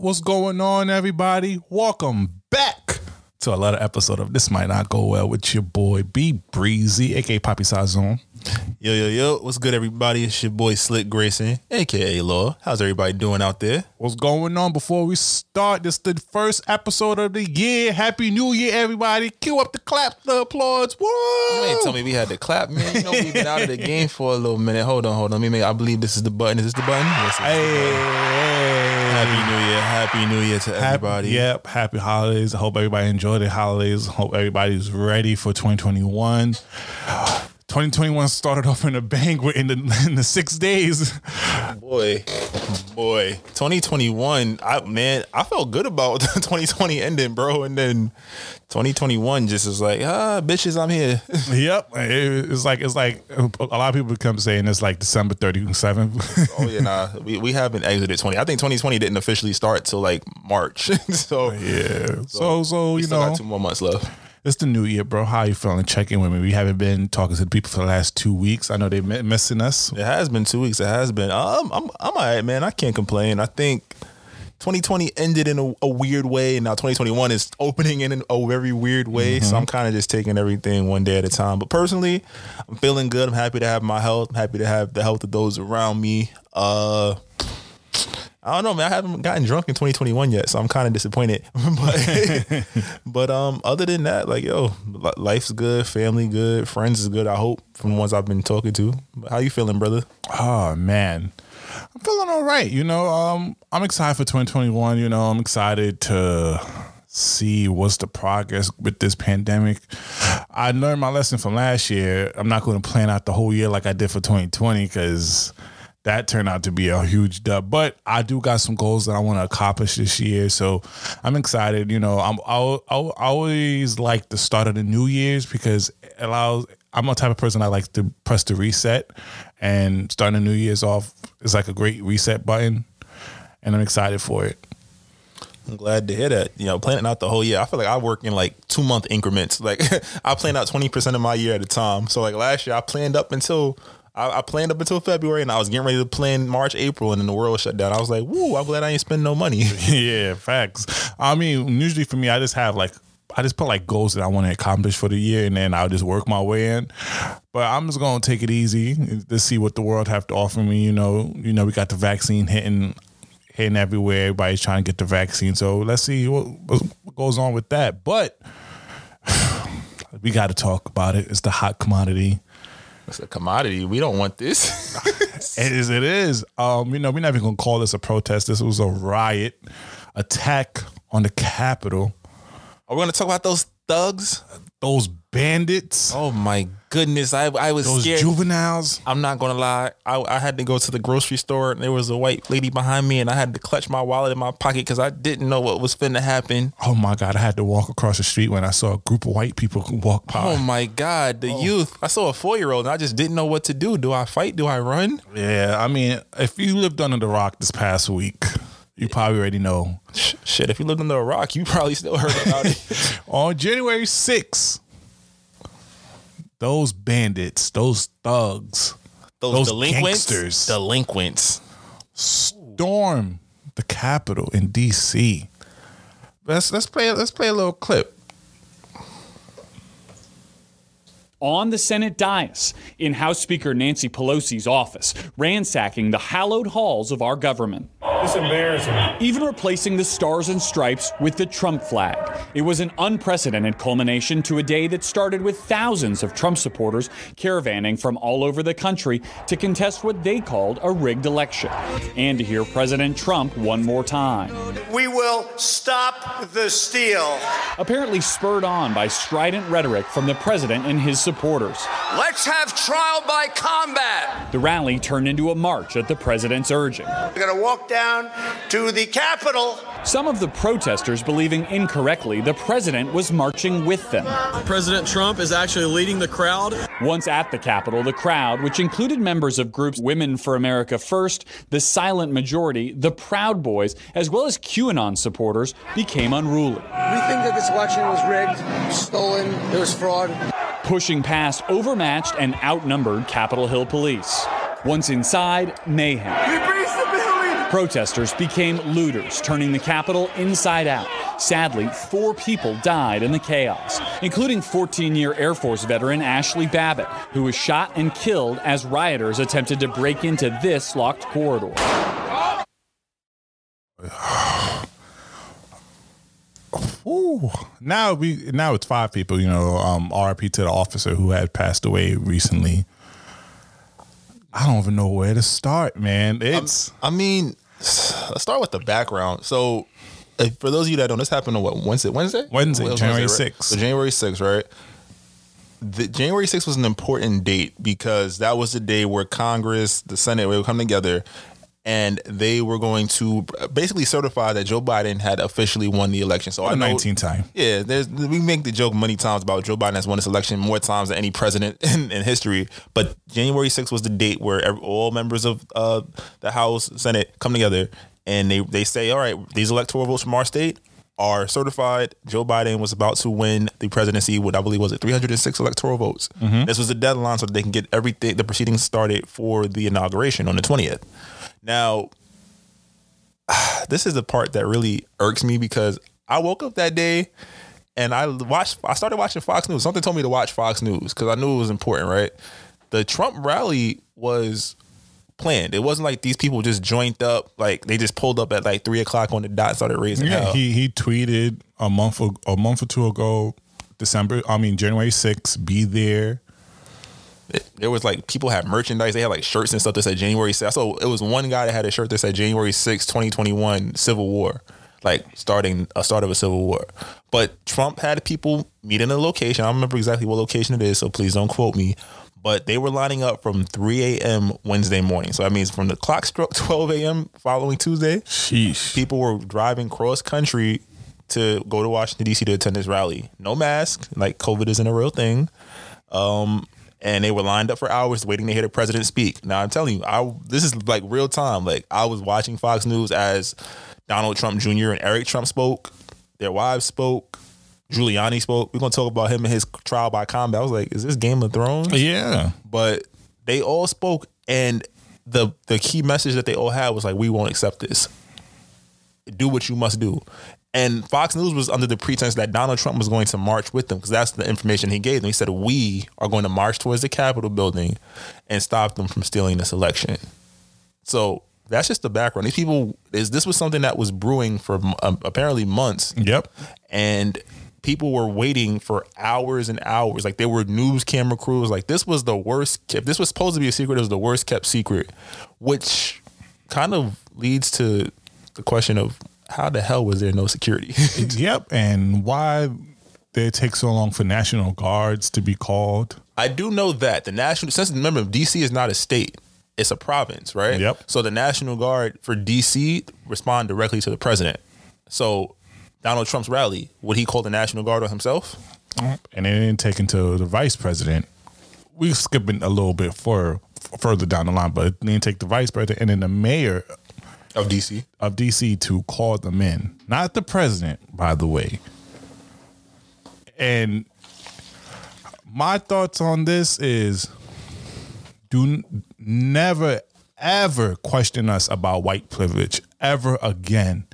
What's going on, everybody? Welcome back to another episode of This Might Not Go Well with your boy B Breezy, aka Poppy Sazon. Yo, what's good, everybody? It's your boy Slick Grayson, aka Law. How's everybody doing out there? What's going on? Before we start, this is the first episode of the year. Happy New Year, everybody. Cue up the clap, the applause. Whoa! You ain't tell me we had to clap, man. You know we've been out of the game for a little minute. Hold on. I believe this is the button. Is this the button? Yes, hey. Happy New Year to everybody. Happy holidays. I hope everybody enjoyed the holidays. Hope everybody's ready for 2021. 2021 started off in a bang in the 6 days. Boy. 2021, I felt good about 2020 ending, bro. And then 2021 just is like, bitches, I'm here. Yep. It's like a lot of people come saying it's like December 37th. Oh, yeah, nah. We haven't exited 20. I think 2020 didn't officially start till like March. So, yeah. So you still know. Got 2 more months left. It's the new year, bro. How are you feeling? Check in with me. We haven't been talking to the people for the last 2 weeks. I know they've been missing us. It has been 2 weeks. It has been. I'm all right, man. I can't complain. I think 2020 ended in a weird way, and now 2021 is opening in a very weird way. Mm-hmm. So I'm kind of just taking everything one day at a time. But personally, I'm feeling good. I'm happy to have my health. I'm happy to have the health of those around me. I don't know, man. I haven't gotten drunk in 2021 yet, so I'm kind of disappointed. but other than that, like, yo, life's good, family good, friends is good, I hope, from the ones I've been talking to. But how you feeling, brother? Oh, man. I'm feeling all right. You know, I'm excited for 2021. You know, I'm excited to see what's the progress with this pandemic. I learned my lesson from last year. I'm not going to plan out the whole year like I did for 2020 because that turned out to be a huge dub, but I do got some goals that I want to accomplish this year, so I'm excited. You know, I always like the start of the New Year's because it allows. I'm the type of person I like to press the reset, and starting the New Year's off is like a great reset button, and I'm excited for it. I'm glad to hear that. You know, planning out the whole year. I feel like I work in like 2 month increments. Like I plan out 20% of my year at a time. So like last year, I planned up until. I planned up until February, and I was getting ready to plan March, April, and then the world shut down. I was like, "Woo! I'm glad I ain't spend no money." Yeah, facts. I mean, usually for me, I just put like goals that I want to accomplish for the year, and then I'll just work my way in. But I'm just gonna take it easy to see what the world have to offer me. You know, we got the vaccine hitting everywhere. Everybody's trying to get the vaccine, so let's see what goes on with that. But we got to talk about it. It's the hot commodity. It's a commodity. We don't want this. It is. You know, we're not even going to call this a protest. This was a riot attack on the Capitol. Are we going to talk about those thugs? Those bandits? Oh, my goodness. I was those scared. Those juveniles? I'm not going to lie. I had to go to the grocery store, and there was a white lady behind me, and I had to clutch my wallet in my pocket because I didn't know what was finna happen. Oh, my God. I had to walk across the street when I saw a group of white people walk by. Oh, my God. The youth. I saw a 4-year-old, and I just didn't know what to do. Do I fight? Do I run? Yeah. I mean, if you lived under the rock this past week, you probably already know. Shit, if you lived under a rock, you probably still heard about it. On January 6th, those bandits, those thugs, those delinquents, gangsters, storm the Capitol in D.C. Let's play a little clip. On the Senate dais in House Speaker Nancy Pelosi's office, ransacking the hallowed halls of our government. It's embarrassing. Even replacing the stars and stripes with the Trump flag. It was an unprecedented culmination to a day that started with thousands of Trump supporters caravanning from all over the country to contest what they called a rigged election. And to hear President Trump one more time. We will stop the steal. Apparently spurred on by strident rhetoric from the president and his supporters. Let's have trial by combat. The rally turned into a march at the president's urging. We're going to walk down to the Capitol. Some of the protesters believing incorrectly the president was marching with them. President Trump is actually leading the crowd. Once at the Capitol, the crowd, which included members of groups Women for America First, the Silent Majority, the Proud Boys, as well as QAnon supporters, became unruly. We think that this election was rigged, stolen, there was fraud. Pushing past overmatched and outnumbered Capitol Hill police. Once inside, mayhem. We breached the building! Protesters became looters, turning the Capitol inside out. Sadly, 4 people died in the chaos, including 14-year Air Force veteran Ashley Babbitt, who was shot and killed as rioters attempted to break into this locked corridor. Ooh, now it's 5 people, you know, RIP to the officer who had passed away recently. I don't even know where to start, man. It's let's start with the background. So for those of you that don't, this happened on Wednesday, January 6th. Right? So January 6th, right? January 6th was an important date because that was the day where Congress, the Senate, we would come together and they were going to basically certify that Joe Biden had officially won the election. So 19th time. Yeah, we make the joke many times about Joe Biden has won this election more times than any president in history. But January 6th was the date where all members of the House, Senate come together and they say, all right, these electoral votes from our state are certified. Joe Biden was about to win the presidency with, I believe, was it 306 electoral votes. Mm-hmm. This was the deadline so that they can get everything, the proceedings started for the inauguration on the 20th. Now, this is the part that really irks me because I woke up that day and I started watching Fox News. Something told me to watch Fox News because I knew it was important, right? The Trump rally was planned. It wasn't like these people just joined up, like they just pulled up at like 3 o'clock on the dot, started raising hell. He tweeted a month or two ago, January 6th, be there. There was like people had merchandise. They had like shirts and stuff that said January 6th. So it was one guy that had a shirt that said January 6th, 2021 Civil War, like start of a civil war. But Trump had people meet in a location. I don't remember exactly what location it is, so please don't quote me. But they were lining up from 3 a.m. Wednesday morning. So that means from the clock struck 12 a.m. following Tuesday, sheesh, people were driving cross country to go to Washington, D.C. to attend this rally. No mask, like COVID isn't a real thing. And they were lined up for hours waiting to hear the president speak. Now, I'm telling you, this is like real time. Like, I was watching Fox News as Donald Trump Jr. and Eric Trump spoke. Their wives spoke. Giuliani spoke. We're going to talk about him and his trial by combat. I was like, is this Game of Thrones? Yeah. But they all spoke. And the key message that they all had was like, we won't accept this. Do what you must do. And Fox News was under the pretense that Donald Trump was going to march with them because that's the information he gave them. He said, we are going to march towards the Capitol building and stop them from stealing this election. So that's just the background. These people, this was something that was brewing for apparently months. Yep. And people were waiting for hours and hours. Like, there were news camera crews. Like, this was the worst. If this was supposed to be a secret, it was the worst kept secret, which kind of leads to the question of, how the hell was there no security? Yep. And why did it take so long for National Guards to be called? I do know that remember, DC is not a state, it's a province, right? Yep. So the National Guard for DC respond directly to the president. So Donald Trump's rally, would he call the National Guard on himself? And it didn't take until the vice president. We're skipping a little bit further down the line, but it didn't take the vice president and then the mayor Of DC to call them in. Not the president, by the way. And my thoughts on this is, never, ever question us about white privilege ever again.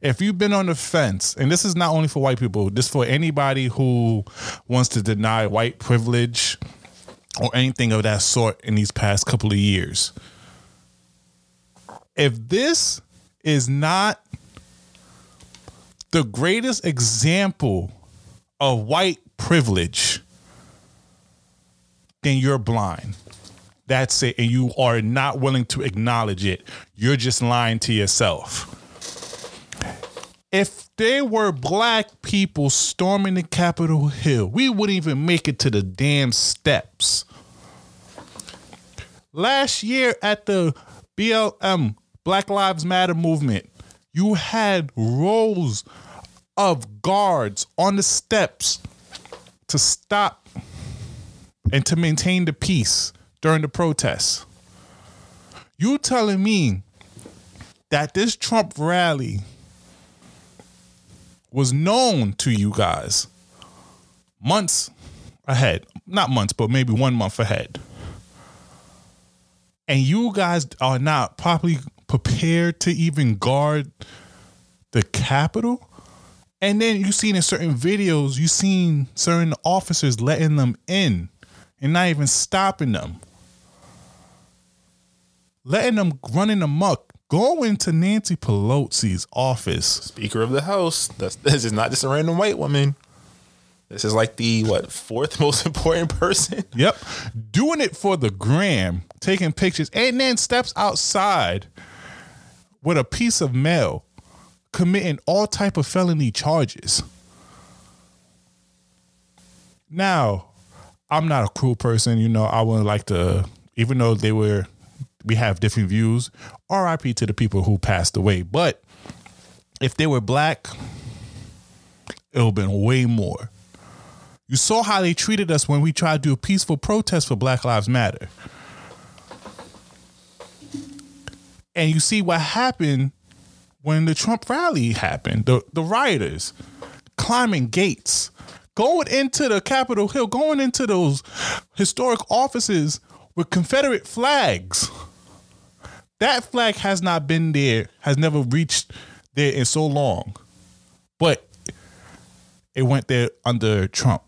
If you've been on the fence, and this is not only for white people, this is for anybody who wants to deny white privilege or anything of that sort in these past couple of years. If this is not the greatest example of white privilege, then you're blind. That's it. And you are not willing to acknowledge it. You're just lying to yourself. If there were black people storming the Capitol Hill, we wouldn't even make it to the damn steps. Last year at the BLM, Black Lives Matter movement, you had rows of guards on the steps to stop and to maintain the peace during the protests. You telling me that this Trump rally was known to you guys months ahead, not months, but maybe 1 month ahead. And you guys are not properly prepared to even guard the Capitol. And then you seen in certain videos, you seen certain officers letting them in and not even stopping them. Letting them running amok, going to Nancy Pelosi's office. Speaker of the House. This is not just a random white woman. This is like the, fourth most important person? Yep. Doing it for the gram, taking pictures, and then steps outside with a piece of mail, committing all type of felony charges. Now, I'm not a cruel person. You know, I wouldn't like to, even though we have different views, RIP to the people who passed away. But if they were black, it would have been way more. You saw how they treated us when we tried to do a peaceful protest for Black Lives Matter. And you see what happened when the Trump rally happened. The rioters climbing gates, going into the Capitol Hill, going into those historic offices with Confederate flags. That flag has not been there, has never reached there in so long. But it went there under Trump.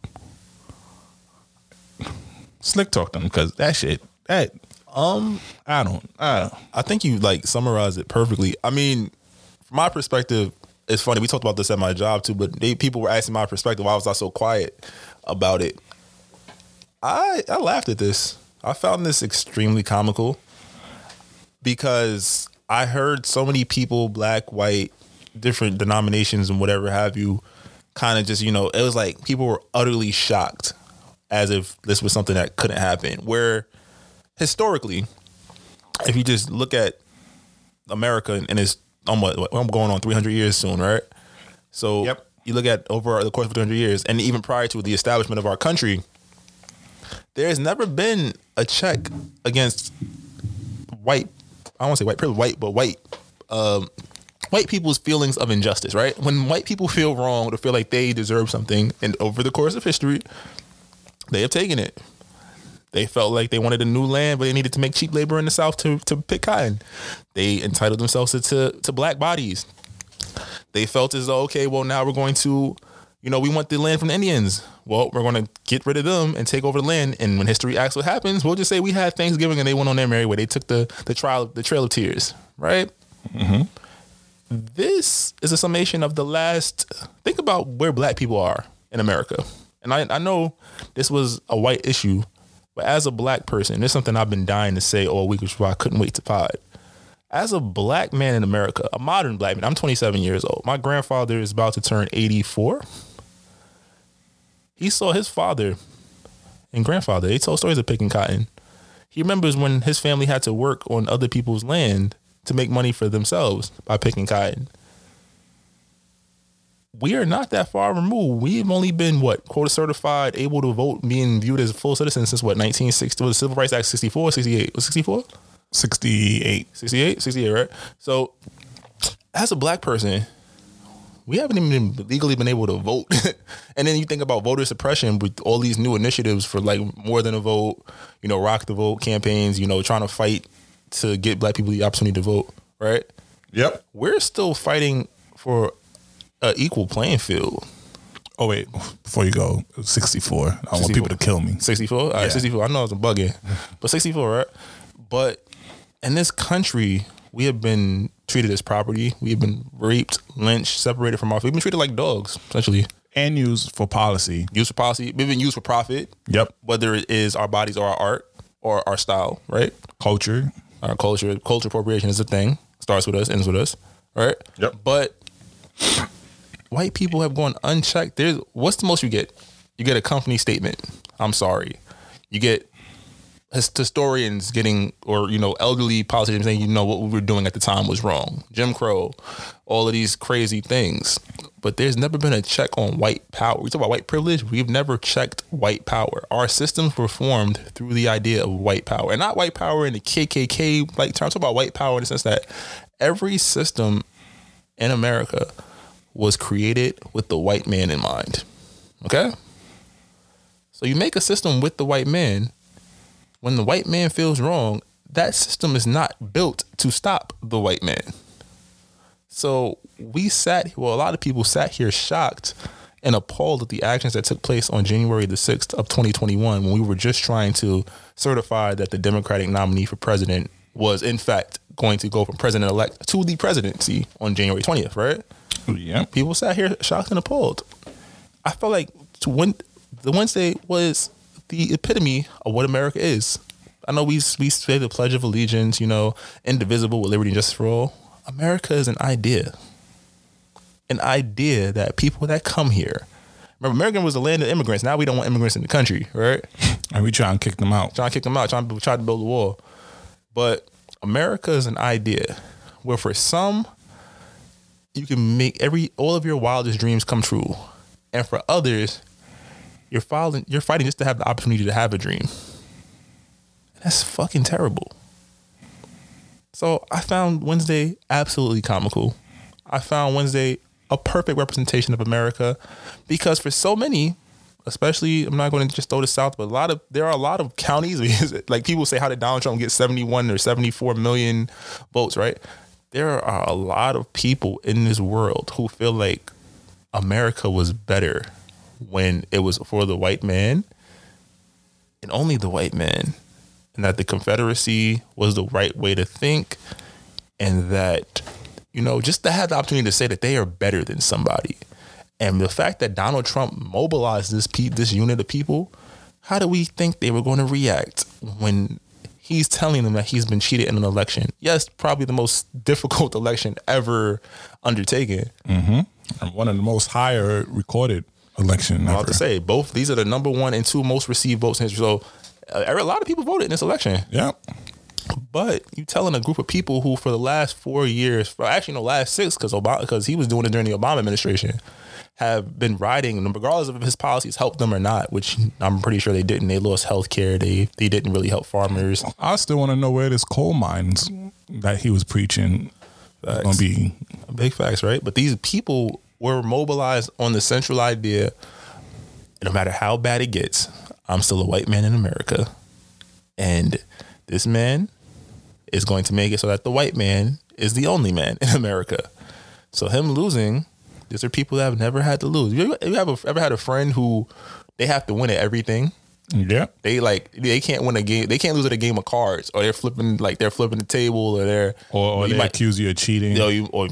Slick talk them, because that shit, that I think you summarized it perfectly. I mean, from my perspective, it's funny, we talked about this at my job too, but people were asking my perspective, why was I so quiet about it? I laughed at this. I found this extremely comical because I heard so many people, black, white, different denominations and whatever have you, kind of just, it was like people were utterly shocked as if this was something that couldn't happen. Where historically, if you just look at America, and it's I'm going on 300 years soon, right? So yep. You look at over the course of 300 years, and even prior to the establishment of our country, there's never been a check against white, I don't want to say white privilege, white, but white people's feelings of injustice, right? When white people feel wronged or feel like they deserve something, and over the course of history, they have taken it. They felt like they wanted a new land, but they needed to make cheap labor in the South to pick cotton. They entitled themselves to black bodies. They felt as though, okay, well, now we're going to, we want the land from the Indians. Well, we're going to get rid of them and take over the land. And when history asks what happens, we'll just say we had Thanksgiving and they went on their merry way. They took the Trail of Tears, right? Mm-hmm. This is a summation of the last. Think about where black people are in America. And I know this was a white issue, but as a black person, there's something I've been dying to say all week, which is why I couldn't wait to pod. As a black man in America, a modern black man, I'm 27 years old. My grandfather is about to turn 84. He saw his father and grandfather. They told stories of picking cotton. He remembers when his family had to work on other people's land to make money for themselves by picking cotton. We are not that far removed. We've only been, quota certified, able to vote, being viewed as a full citizen since, 1960, the Civil Rights Act, 64, 68, 64? 68, right? So, as a black person, we haven't even legally been able to vote. And then you think about voter suppression with all these new initiatives for, more than a vote, rock the vote campaigns, trying to fight to get black people the opportunity to vote, right? Yep. We're still fighting for an equal playing field. Oh, wait. Before you go, 64. I don't want people to kill me. 64? All right, yeah. 64. I know I was bugging. But 64, right? But in this country, we have been treated as property. We have been raped, lynched, separated from our family. We've been treated like dogs, essentially. And used for policy. We've been used for profit. Yep. Whether it is our bodies or our art or our style, right? Culture. Our culture appropriation is a thing. Starts with us, ends with us, right? Yep. But white people have gone unchecked. What's the most you get? You get a company statement. I'm sorry. You get historians getting, or elderly politicians saying, what we were doing at the time was wrong. Jim Crow, all of these crazy things. But there's never been a check on white power. We talk about white privilege. We've never checked white power. Our systems were formed through the idea of white power. And not white power in the KKK term. Talk about white power in the sense that every system in America was created with the white man in mind. Okay? So you make a system with the white man. When the white man feels wrong, that system is not built to stop the white man. So we sat, well, a lot of people sat here shocked and appalled at the actions that took place on January the 6th of 2021, when we were just trying to certify that the Democratic nominee for president was, in fact, going to go from president-elect to the presidency on January 20th, right? Yeah. People sat here shocked and appalled. I felt like the Wednesday was the epitome of what America is. I know we say the Pledge of Allegiance, you know, indivisible with liberty and justice for all. America is an idea that people that come here, remember, America was the land of immigrants. Now we don't want immigrants in the country, right? And we try and kick them out. Trying to build a wall. But America is an idea where, for some, you can make all of your wildest dreams come true, and for others, you're fighting just to have the opportunity to have a dream. And that's fucking terrible. So I found Wednesday absolutely comical. I found Wednesday a perfect representation of America, because for so many, especially, I'm not going to just throw this out, but there are a lot of counties, like people say, how did Donald Trump get 71 or 74 million votes, right? There are a lot of people in this world who feel like America was better when it was for the white man and only the white man, and that the Confederacy was the right way to think, and that, you know, just to have the opportunity to say that they are better than somebody. And the fact that Donald Trump mobilized this unit of people, how do we think they were going to react when he's telling them that he's been cheated in an election? Yes, probably the most difficult election ever undertaken. Mm-hmm. And one of the most higher recorded election. I have to say, both these are the number one and two most received votes in history. So a lot of people voted in this election. Yeah. But you telling a group of people who, for the last 4 years, last six, because he was doing it during the Obama administration, have been riding, regardless of if his policies helped them or not, which I'm pretty sure they didn't. They lost health care. They didn't really help farmers. I still want to know where this coal mines that he was preaching is going to be. Big facts, right? But these people were mobilized on the central idea, no matter how bad it gets, I'm still a white man in America, and this man is going to make it so that the white man is the only man in America. So him losing, these are people that have never had to lose. You ever had a friend who they have to win at everything? Yeah. They can't win a game. They can't lose at a game of cards, or they're flipping the table, or they might accuse you of cheating. They don't want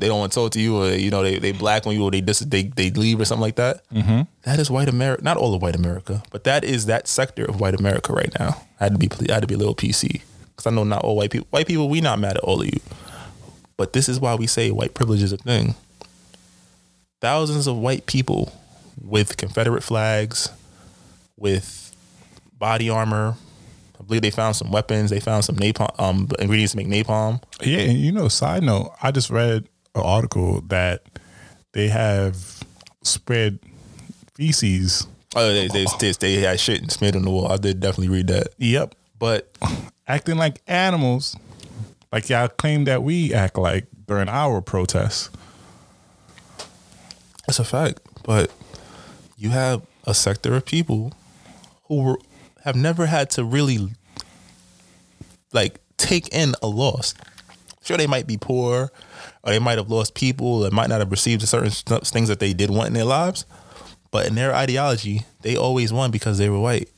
to talk to you, or they black on you, or they leave or something like that. Mm-hmm. That is white America. Not all of white America, but that is that sector of white America right now. I had to be a little PC, because I know not all white people. White people, we not mad at all of you, but this is why we say white privilege is a thing. Thousands of white people with Confederate flags, with body armor. I believe they found some weapons. They found some napalm, ingredients to make napalm. Yeah, and side note, I just read an article that they have spread feces. Oh, they had shit and smeared on the wall. I did definitely read that. Yep. But acting like animals, like y'all claim that we act like during our protests. That's a fact. But you have a sector of people who have never had to really take in a loss. Sure, they might be poor, or they might have lost people that might not have received certain things that they did want in their lives, but in their ideology, they always won because they were white.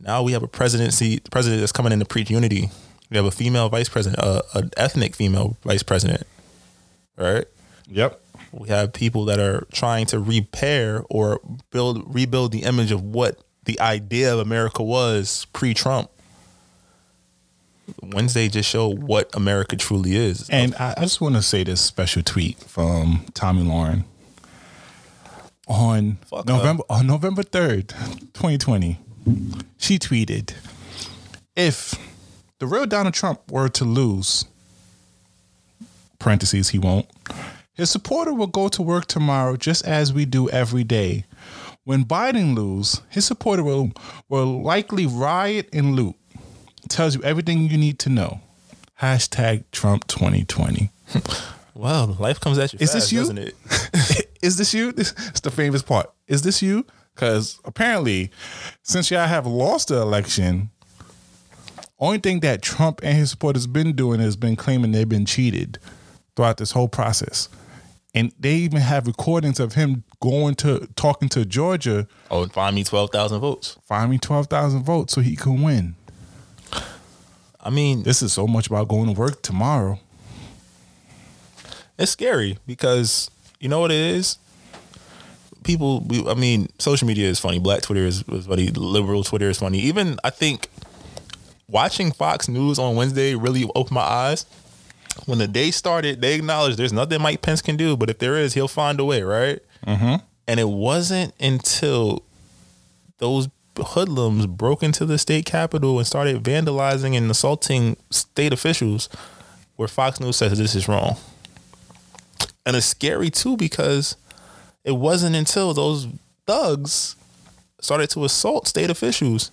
Now we have a president that's coming in to preach unity. We have a female vice president, an ethnic female vice president, right? Yep. We have people that are trying to repair or rebuild the image of what the idea of America was pre-Trump. Wednesday just showed what America truly is. And I just want to say this special tweet from Tommy Lauren. On November 3rd, 2020, she tweeted, "If the real Donald Trump were to lose, parentheses, he won't, his supporter will go to work tomorrow just as we do every day. When Biden loses, his supporter will likely riot and loot. Tells you everything you need to know. Hashtag Trump 2020. Wow, life comes at you fast, doesn't it? Is this you? It's the famous part. Is this you? Because apparently, since y'all have lost the election Only thing that Trump and his supporters been doing has been claiming they've been cheated throughout this whole process. And they even have recordings of him going to talking to Georgia. Oh, find me 12,000 votes. Find me 12,000 votes so he can win. I mean, this is so much about going to work tomorrow. It's scary because you know what it is? People, I mean, social media is funny. Black Twitter is funny. Liberal Twitter is funny. Even I think watching Fox News on Wednesday really opened my eyes. When the day started, they acknowledged there's nothing Mike Pence can do, but if there is, he'll find a way, right? Mm-hmm. And it wasn't until those hoodlums broke into the state capitol and started vandalizing and assaulting state officials where Fox News says this is wrong. And it's scary, too, because it wasn't until those thugs started to assault state officials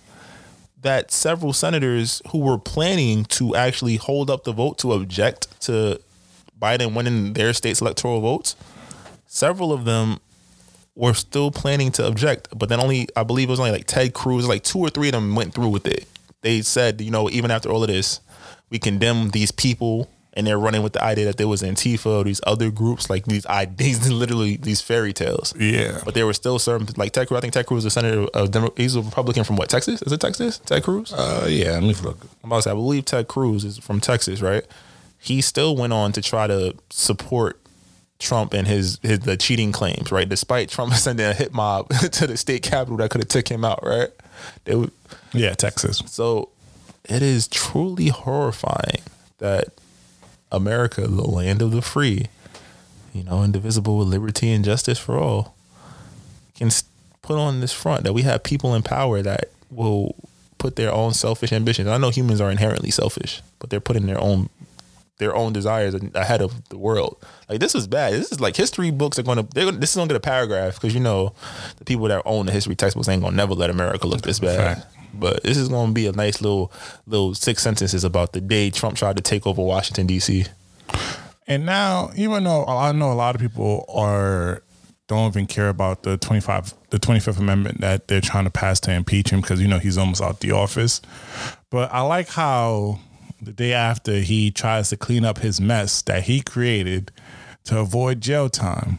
that several senators who were planning to actually hold up the vote to object to Biden winning their state's electoral votes, several of them were still planning to object, but then only, I believe it was only like Ted Cruz, like two or three of them went through with it. They said, you know, even after all of this, we condemn these people, and they're running with the idea that there was Antifa or these other groups, like these ideas, literally these fairy tales. Yeah. But there were still certain, like Ted Cruz, I think Ted Cruz is a senator, he's a Republican from what, Texas? Is it Texas? Ted Cruz? Yeah, let me look. I'm about to say, I believe Ted Cruz is from Texas, right? He still went on to try to support Trump and the cheating claims, right? Despite Trump sending a hit mob to the state capitol that could have took him out, right? Yeah, Texas. So it is truly horrifying that America, the land of the free, you know, indivisible with liberty and justice for all, can put on this front that we have people in power that will put their own selfish ambitions. I know humans are inherently selfish, but they're putting their own desires ahead of the world. Like, this is bad. This is like history books are going to, this is going to get a paragraph because, you know, the people that own the history textbooks ain't going to never let America look this bad. Fact. But this is going to be a nice little six sentences about the day Trump tried to take over Washington, D.C. And now, even though I know a lot of people don't even care about the 25th Amendment that they're trying to pass to impeach him because, you know, he's almost out the office. But I like how the day after he tries to clean up his mess that he created to avoid jail time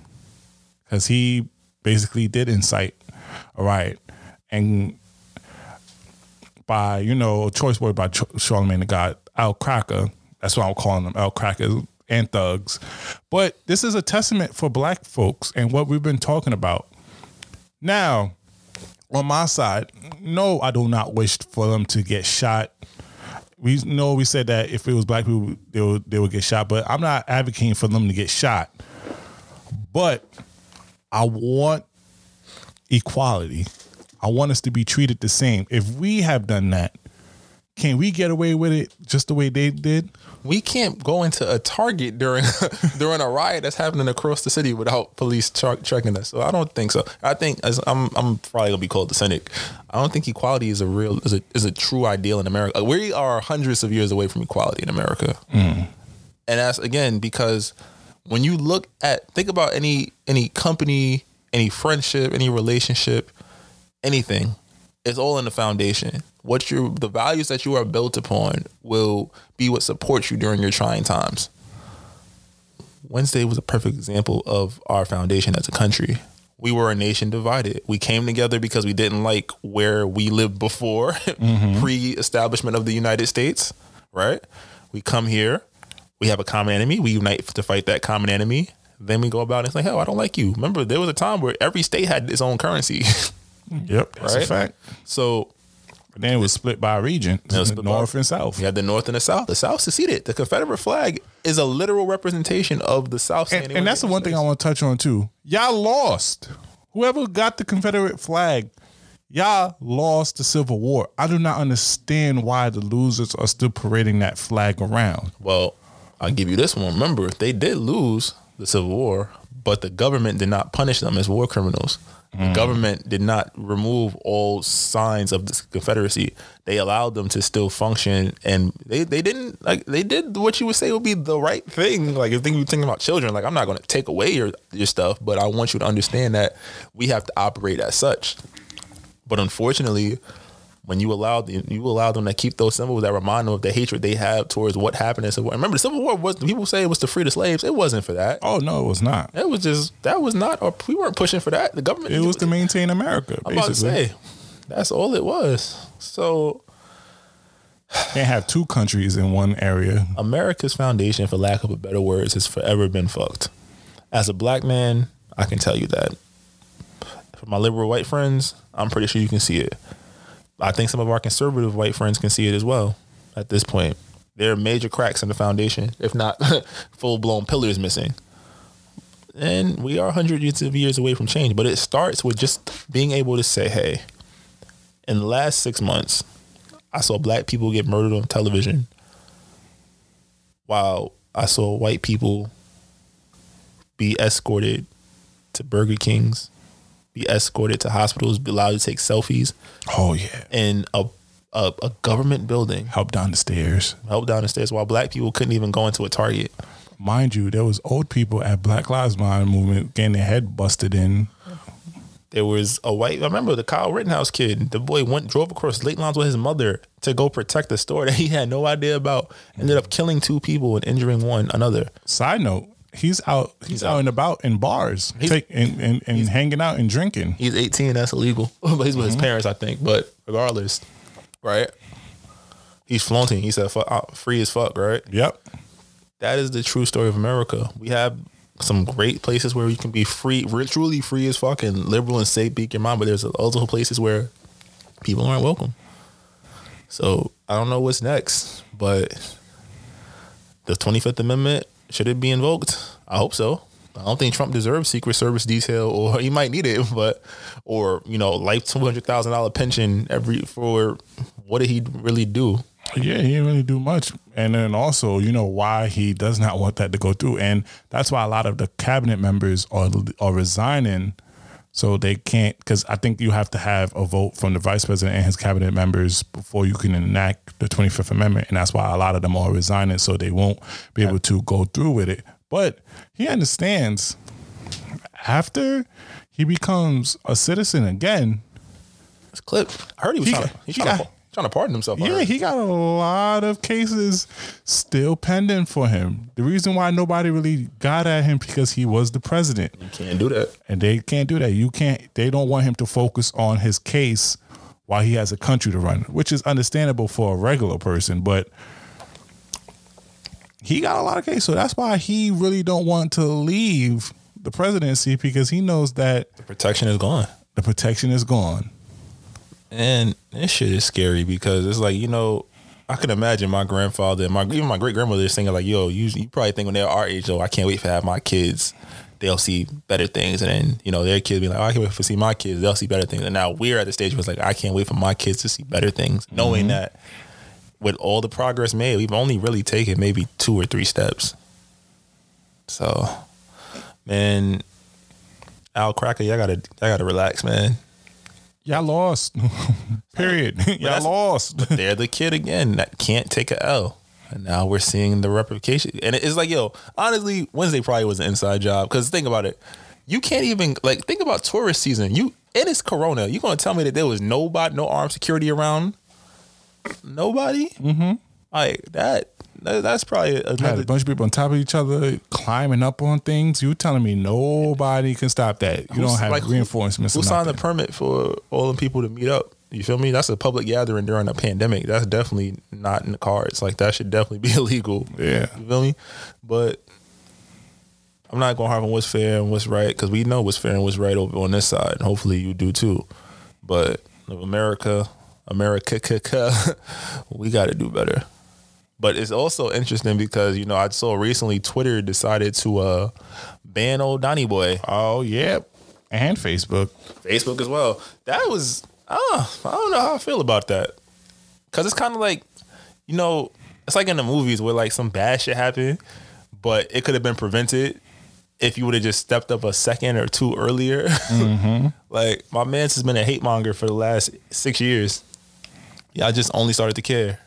because he basically did incite a riot. And by, you know, a choice word by Charlamagne Tha God, Al Cracker. That's what I'm calling them, Al Crackers and thugs. But this is a testament for black folks and what we've been talking about. Now, on my side, no, I do not wish for them to get shot. We know we said that if it was black people, they would get shot, but I'm not advocating for them to get shot. But I want equality. I want us to be treated the same. If we have done that, can we get away with it just the way they did? We can't go into a Target during a riot that's happening across the city without police checking us. So I don't think so. I think I'm probably gonna be called a cynic. I don't think equality is a true ideal in America. We are hundreds of years away from equality in America, and that's again because when you think about any company, any friendship, any relationship. Anything. It's all in the foundation. The values that you are built upon will be what supports you during your trying times. Wednesday was a perfect example of our foundation as a country. We were a nation divided. We came together because we didn't like where we lived before, pre-establishment of the United States, right? We come here. We have a common enemy. We unite to fight that common enemy. Then we go about and it's like, hell, I don't like you. Remember, there was a time where every state had its own currency. Yep, that's right? A fact. So then it was split by region, north and south. You had the north and the south. The south seceded. The Confederate flag is a literal representation of the south. And that's the one thing I want to touch on too. Y'all lost. Whoever got the Confederate flag, y'all lost the Civil War. I do not understand why the losers are still parading that flag around. Well, I'll give you this one. Remember, they did lose the Civil War, but the government did not punish them as war criminals. The government did not remove all signs of the Confederacy. They allowed them to still function, and they did what you would say would be the right thing. Like, if you're thinking about children, like, I'm not going to take away your stuff, but I want you to understand that we have to operate as such. But unfortunately, when you allowed them to keep those symbols that remind them of the hatred they have towards what happened in Civil War. Remember, the Civil War was, people say it was to free the slaves. It wasn't for that. Oh no, it was not. It was just, that was not, or we weren't pushing for that. The government. It was to maintain America. I'm basically about to say, that's all it was. So can't have two countries in one area. America's foundation, for lack of a better words, has forever been fucked. As a black man, I can tell you that. For my liberal white friends, I'm pretty sure you can see it. I think some of our conservative white friends can see it as well. At this point, there are major cracks in the foundation, if not full-blown pillars missing. And we are hundreds of years away from change, but it starts with just being able to say, hey, in the last 6 months, I saw black people get murdered on television while I saw white people be escorted to Burger Kings, be escorted to hospitals, be allowed to take selfies. Oh yeah. In a government building. Help down the stairs while black people couldn't even go into a Target. Mind you, there was old people at Black Lives Matter movement getting their head busted in. There was a white, I remember the Kyle Rittenhouse kid, the boy drove across state lines with his mother to go protect the store that he had no idea about. Ended up killing two people and injuring one another. Side note, He's out and about in bars, and hanging out and drinking. He's 18, that's illegal. But he's with his parents, I think. But regardless, right? He's flaunting. He said, free as fuck, right? Yep. That is the true story of America. We have some great places where you can be free, truly free as fuck, and liberal and safe, beat your mind. But there's also places where people aren't welcome. So I don't know what's next, but the 25th Amendment, should it be invoked? I hope so. I don't think Trump deserves Secret Service detail, or he might need it, or life $200,000 pension for what did he really do? Yeah, he didn't really do much. And then also, why he does not want that to go through, and that's why a lot of the cabinet members are resigning, so they can't. Because I think you have to have a vote from the vice president and his cabinet members before you can enact the 25th Amendment. And that's why a lot of them are resigning, so they won't be able to go through with it. But he understands, after he becomes a citizen again. This clip, I heard he was trying to pardon himself. Yeah, he got a lot of cases still pending for him. The reason why nobody really got at him, because he was the president. You can't do that. And they can't do that. You can't. They don't want him to focus on his case while he has a country to run, which is understandable for a regular person. But he got a lot of cases. So that's why he really don't want to leave the presidency, because he knows that the protection is gone. And this shit is scary, because it's like, I can imagine my grandfather and even my great grandmother is thinking like, yo, you probably think when they're our age, I can't wait to have my kids, they'll see better things. And then, their kids be like, oh, I can't wait to see my kids, they'll see better things. And now we're at the stage where it's like, I can't wait for my kids to see better things, knowing that with all the progress made, we've only really taken maybe 2 or 3 steps. So, man, Al Cracker, y'all gotta relax, man. Y'all lost. Period. Y'all lost. But they're the kid again that can't take an L. And now we're seeing the replication. And it's like, yo, honestly, Wednesday probably was an inside job. Because think about it. You can't even, think about tourist season. It is Corona. You going to tell me that there was nobody, no armed security around? Nobody? Mm-hmm. Like, that's probably another. Had a bunch of people on top of each other, climbing up on things. You telling me nobody can stop that? You don't have reinforcements. Who signed the permit for all the people to meet up? You feel me? That's a public gathering during a pandemic. That's definitely not in the cards. Like, that should definitely be illegal. Yeah, you feel me? But I'm not gonna harp on what's fair and what's right, because we know what's fair and what's right over on this side, and hopefully you do too. But America, we got to do better. But it's also interesting because, I saw recently Twitter decided to ban old Donnie Boy. Oh, yeah. And Facebook. Facebook as well. That was, I don't know how I feel about that. Because it's kind of like, it's like in the movies where like some bad shit happened, but it could have been prevented if you would have just stepped up a second or two earlier. Mm-hmm. Like, my man's has been a hate monger for the last 6 years. Yeah, I just only started to care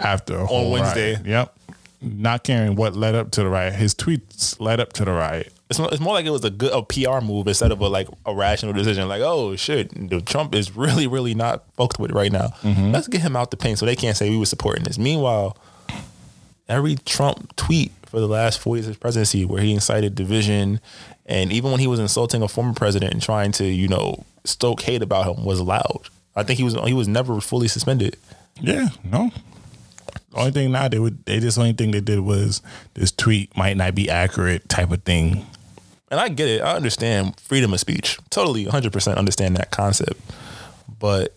after a whole riot. Wednesday. Yep. Not caring what led up to the riot. His tweets led up to the riot. It's more like it was a PR move instead of a rational decision. Like, oh shit, Trump is really, really not fucked with right now. Mm-hmm. Let's get him out the paint so they can't say we were supporting this. Meanwhile, every Trump tweet for the last 4 years of his presidency, where he incited division, and even when he was insulting a former president and trying to, you know, stoke hate about him, was allowed. I think he was never fully suspended. Yeah, no. Only thing now only thing they did was this tweet might not be accurate type of thing. And I get it. I understand freedom of speech. Totally, 100% understand that concept. But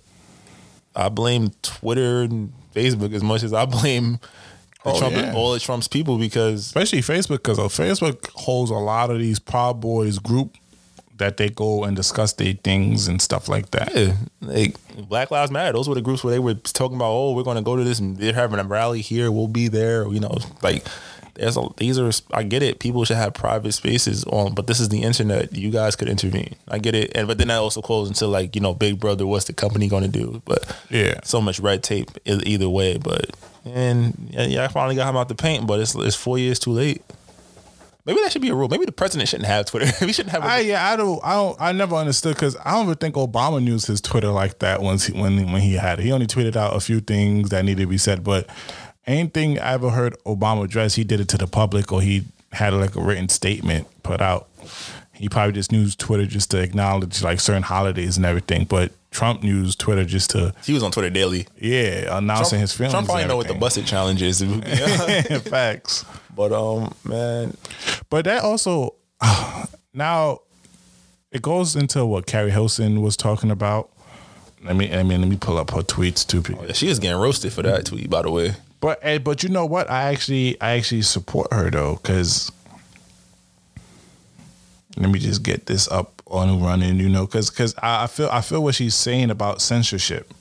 I blame Twitter and Facebook as much as I blame all of Trump's people, because especially Facebook, because Facebook holds a lot of these Proud Boys group that they go and discuss their things and stuff like that. Yeah, like Black Lives Matter. Those were the groups where they were talking about, oh, we're going to go to this and they're having a rally here. We'll be there. You know, like... I get it. People should have private spaces on, but this is the internet. You guys could intervene. I get it. But then that also calls into Big Brother. What's the company going to do? But yeah, so much red tape either way. I finally got him out the paint, but it's 4 years too late. Maybe that should be a rule. Maybe the president shouldn't have Twitter. We shouldn't have. I never understood, because I don't even think Obama used his Twitter like that when he had it. He only tweeted out a few things that needed to be said, but. Anything I ever heard Obama address, he did it to the public, or he had a written statement put out. He probably just used Twitter just to acknowledge certain holidays and everything. But Trump used Twitter just to... He was on Twitter daily. Yeah, announcing his feelings. Trump probably know what the busted challenge is. Facts. But, man... But that also... Now, it goes into what Kerry Hilson was talking about. Let me pull up her tweets too. She was getting roasted for that tweet, by the way. But you know what? I actually support her though, because let me just get this up on and running. You know, because I feel what she's saying about censorship.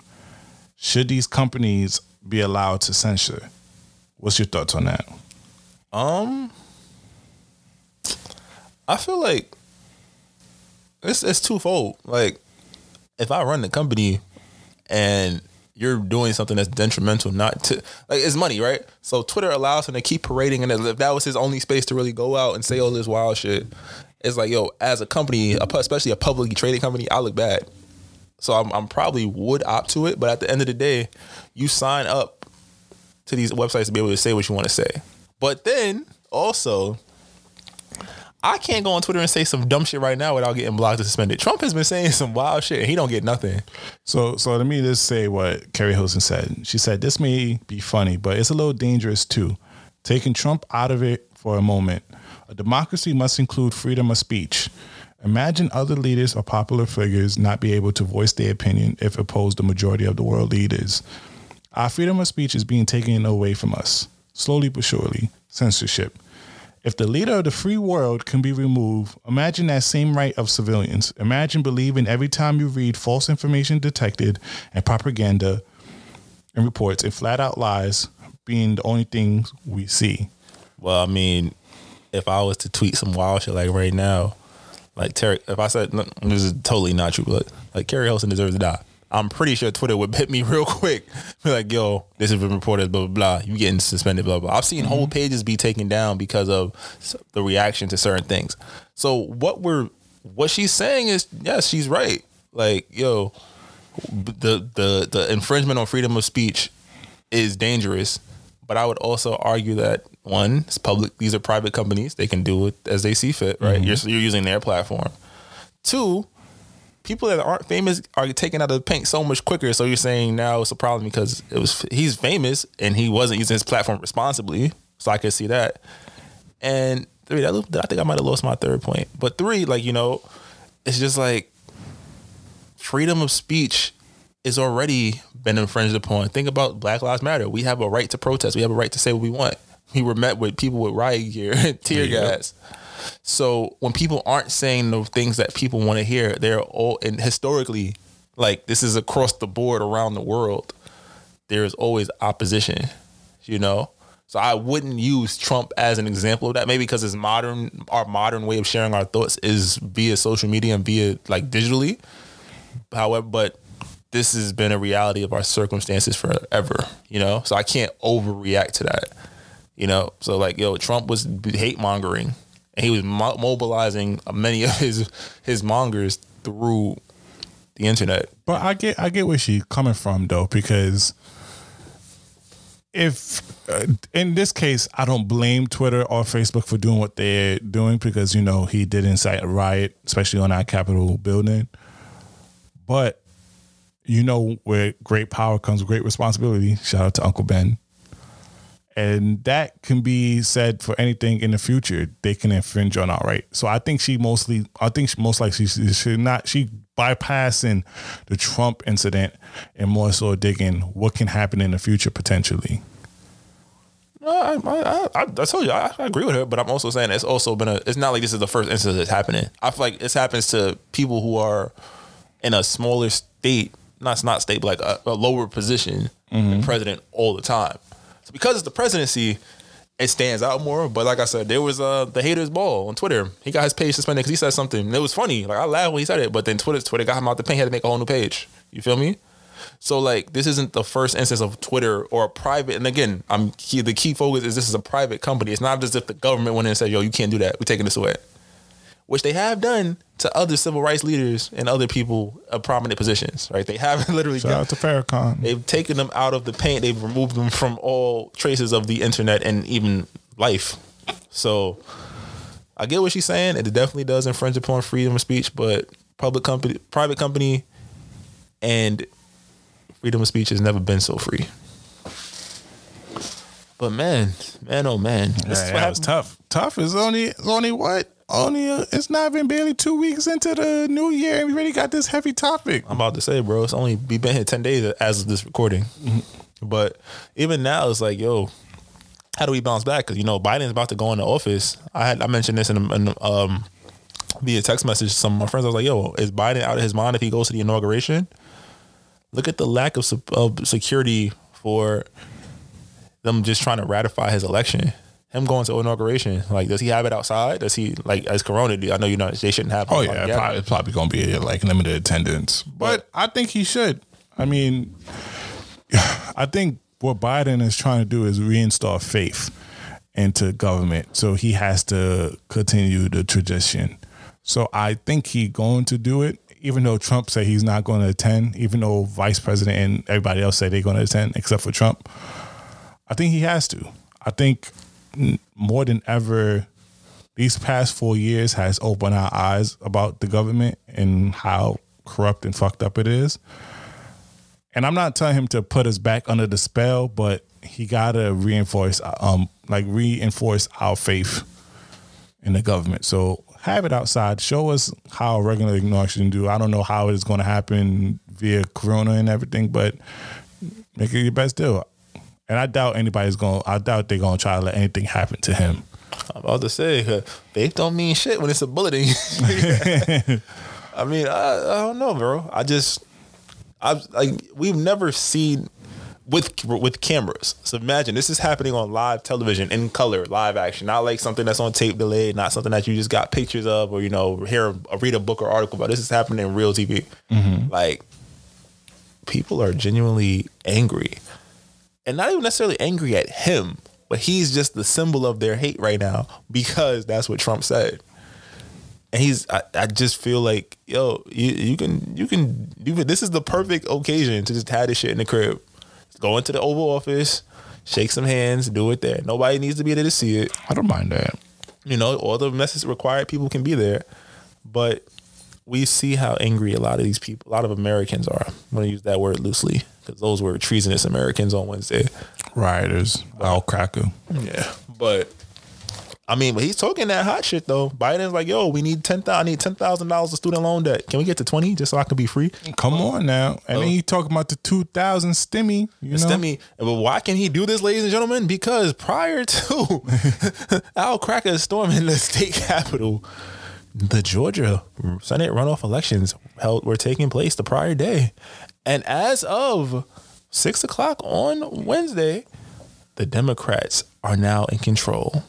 Should these companies be allowed to censor? What's your thoughts on that? I feel like it's twofold. Like, if I run the company and you're doing something that's detrimental, not to... it's money, right? So Twitter allows him to keep parading, and if that was his only space to really go out and say all this wild shit, it's like, yo, as a company, especially a publicly traded company, I look bad. So I'm probably would opt to it, but at the end of the day, you sign up to these websites to be able to say what you want to say. But then, also... I can't go on Twitter and say some dumb shit right now without getting blocked or suspended. Trump has been saying some wild shit and he don't get nothing. So let me just say what Kerry Hilson said. She said, "This may be funny, but it's a little dangerous too. Taking Trump out of it for a moment. A democracy must include freedom of speech. Imagine other leaders or popular figures not be able to voice their opinion if opposed the majority of the world leaders. Our freedom of speech is being taken away from us. Slowly but surely. Censorship. If the leader of the free world can be removed, imagine that same right of civilians. Imagine believing every time you read false information detected and propaganda and reports and flat out lies being the only things we see." Well, if I was to tweet some wild shit right now, if I said, no, this is totally not true, but Kerry Hilson deserves to die, I'm pretty sure Twitter would hit me real quick. Be like, yo, this has been reported, blah, blah, blah. You getting suspended, blah, blah. I've seen whole pages be taken down because of the reaction to certain things. So what she's saying is, yes, she's right. Like, yo, the infringement on freedom of speech is dangerous. But I would also argue that, one, it's public. These are private companies. They can do it as they see fit, right? Mm-hmm. You're using their platform. Two, people that aren't famous are taken out of the paint so much quicker. So you're saying now it's a problem because he's famous and he wasn't using his platform responsibly. So I could see that. And three, I think I might have lost my third point. But three, it's just freedom of speech is already been infringed upon. Think about Black Lives Matter. We have a right to protest. We have a right to say what we want. We were met with people with riot gear and tear gas. So when people aren't saying the things that people want to hear, they're all, and historically, this is across the board around the world, there is always opposition, you know? So I wouldn't use Trump as an example of that, maybe because it's modern, our modern way of sharing our thoughts is via social media and via digitally. However, but this has been a reality of our circumstances forever, you know? So I can't overreact to that, you know? So Trump was hate mongering. And he was mobilizing many of his mongers through the internet. But I get where she's coming from, though, because if in this case, I don't blame Twitter or Facebook for doing what they're doing, because, you know, he did incite a riot, especially on our Capitol building. But, you know, where great power comes with great responsibility. Shout out to Uncle Ben. And that can be said for anything in the future. They can infringe on our right. So I think she bypassing the Trump incident and more so digging what can happen in the future potentially. I told you, I agree with her, but I'm also saying it's also been it's not like this is the first instance that's happening. I feel like this happens to people who are in a smaller state, but like a lower position than president all the time. Because it's the presidency, it stands out more. But like I said, there was the haters ball on Twitter. He got his page suspended because he said something, and it was funny. Like, I laughed when he said it, but then Twitter got him out the paint. He had to make a whole new page. You feel me? So like, this isn't the first instance of Twitter or a private. And again, the key focus is this is a private company. It's not just if the government went in and said, "Yo, you can't do that. We're taking this away," which they have done to other civil rights leaders and other people of prominent positions, right? They have literally... Shout out to Farrakhan. They've taken them out of the paint. They've removed them from all traces of the internet and even life. So I get what she's saying. It definitely does infringe upon freedom of speech, but private company and freedom of speech has never been so free. But man, oh man. That was tough. Tough is only what? It's not even barely 2 weeks into the new year, and we already got this heavy topic. I'm about to say, bro, it's only been here 10 days as of this recording. But even now, it's like, yo, how do we bounce back? Because, you know, Biden's about to go into office. I mentioned this in via text message to some of my friends. I was like, yo, is Biden out of his mind if he goes to the inauguration? Look at the lack of security for them just trying to ratify his election. Him going to inauguration, like, does he have it outside? Does he, like, as Corona? I know, you know, they shouldn't have it. Oh yeah, it's probably gonna be like limited attendance, but I think he should. I mean, I think what Biden is trying to do is reinstall faith into government, so he has to continue the tradition. So I think he going to do it, even though Trump said he's not going to attend, even though Vice President and everybody else said they're going to attend except for Trump. I think he has to. I think more than ever, these past 4 years has opened our eyes about the government and how corrupt and fucked up it is. And I'm not telling him to put us back under the spell, but he gotta reinforce our faith in the government. So have it outside. Show us how regular inauguration do. I don't know how it's gonna happen via Corona and everything, but make it your best deal. And I doubt they're going to try to let anything happen to him. I'm about to say, faith don't mean shit when it's a bulletin. I mean, I don't know, bro. We've never seen with cameras. So imagine this is happening on live television, in color, live action. Not like something that's on tape delayed, not something that you just got pictures of, or, you know, read a book or article about. This is happening in real TV. Mm-hmm. Like, people are genuinely angry. And not even necessarily angry at him, but he's just the symbol of their hate right now, because that's what Trump said. And I just feel like, yo, you can this is the perfect occasion to just have this shit in the crib. Go into the Oval Office, shake some hands, do it there. Nobody needs to be there to see it. I don't mind that. You know, all the messages required, people can be there. But we see how angry a lot of Americans are. I'm going to use that word loosely, because those were treasonous Americans on Wednesday. Rioters, Al Cracker. Yeah. But I mean, but he's talking that hot shit though. Biden's like, yo, we need I need $10,000 of student loan debt. Can we get to 20 just so I can be free? Come on now. And then he talking about the 2000 STEMI. But why can he do this, ladies and gentlemen? Because prior to Al Cracker storming the state capitol, the Georgia Senate runoff elections were taking place the prior day. And as of 6 o'clock on Wednesday, the Democrats are now in control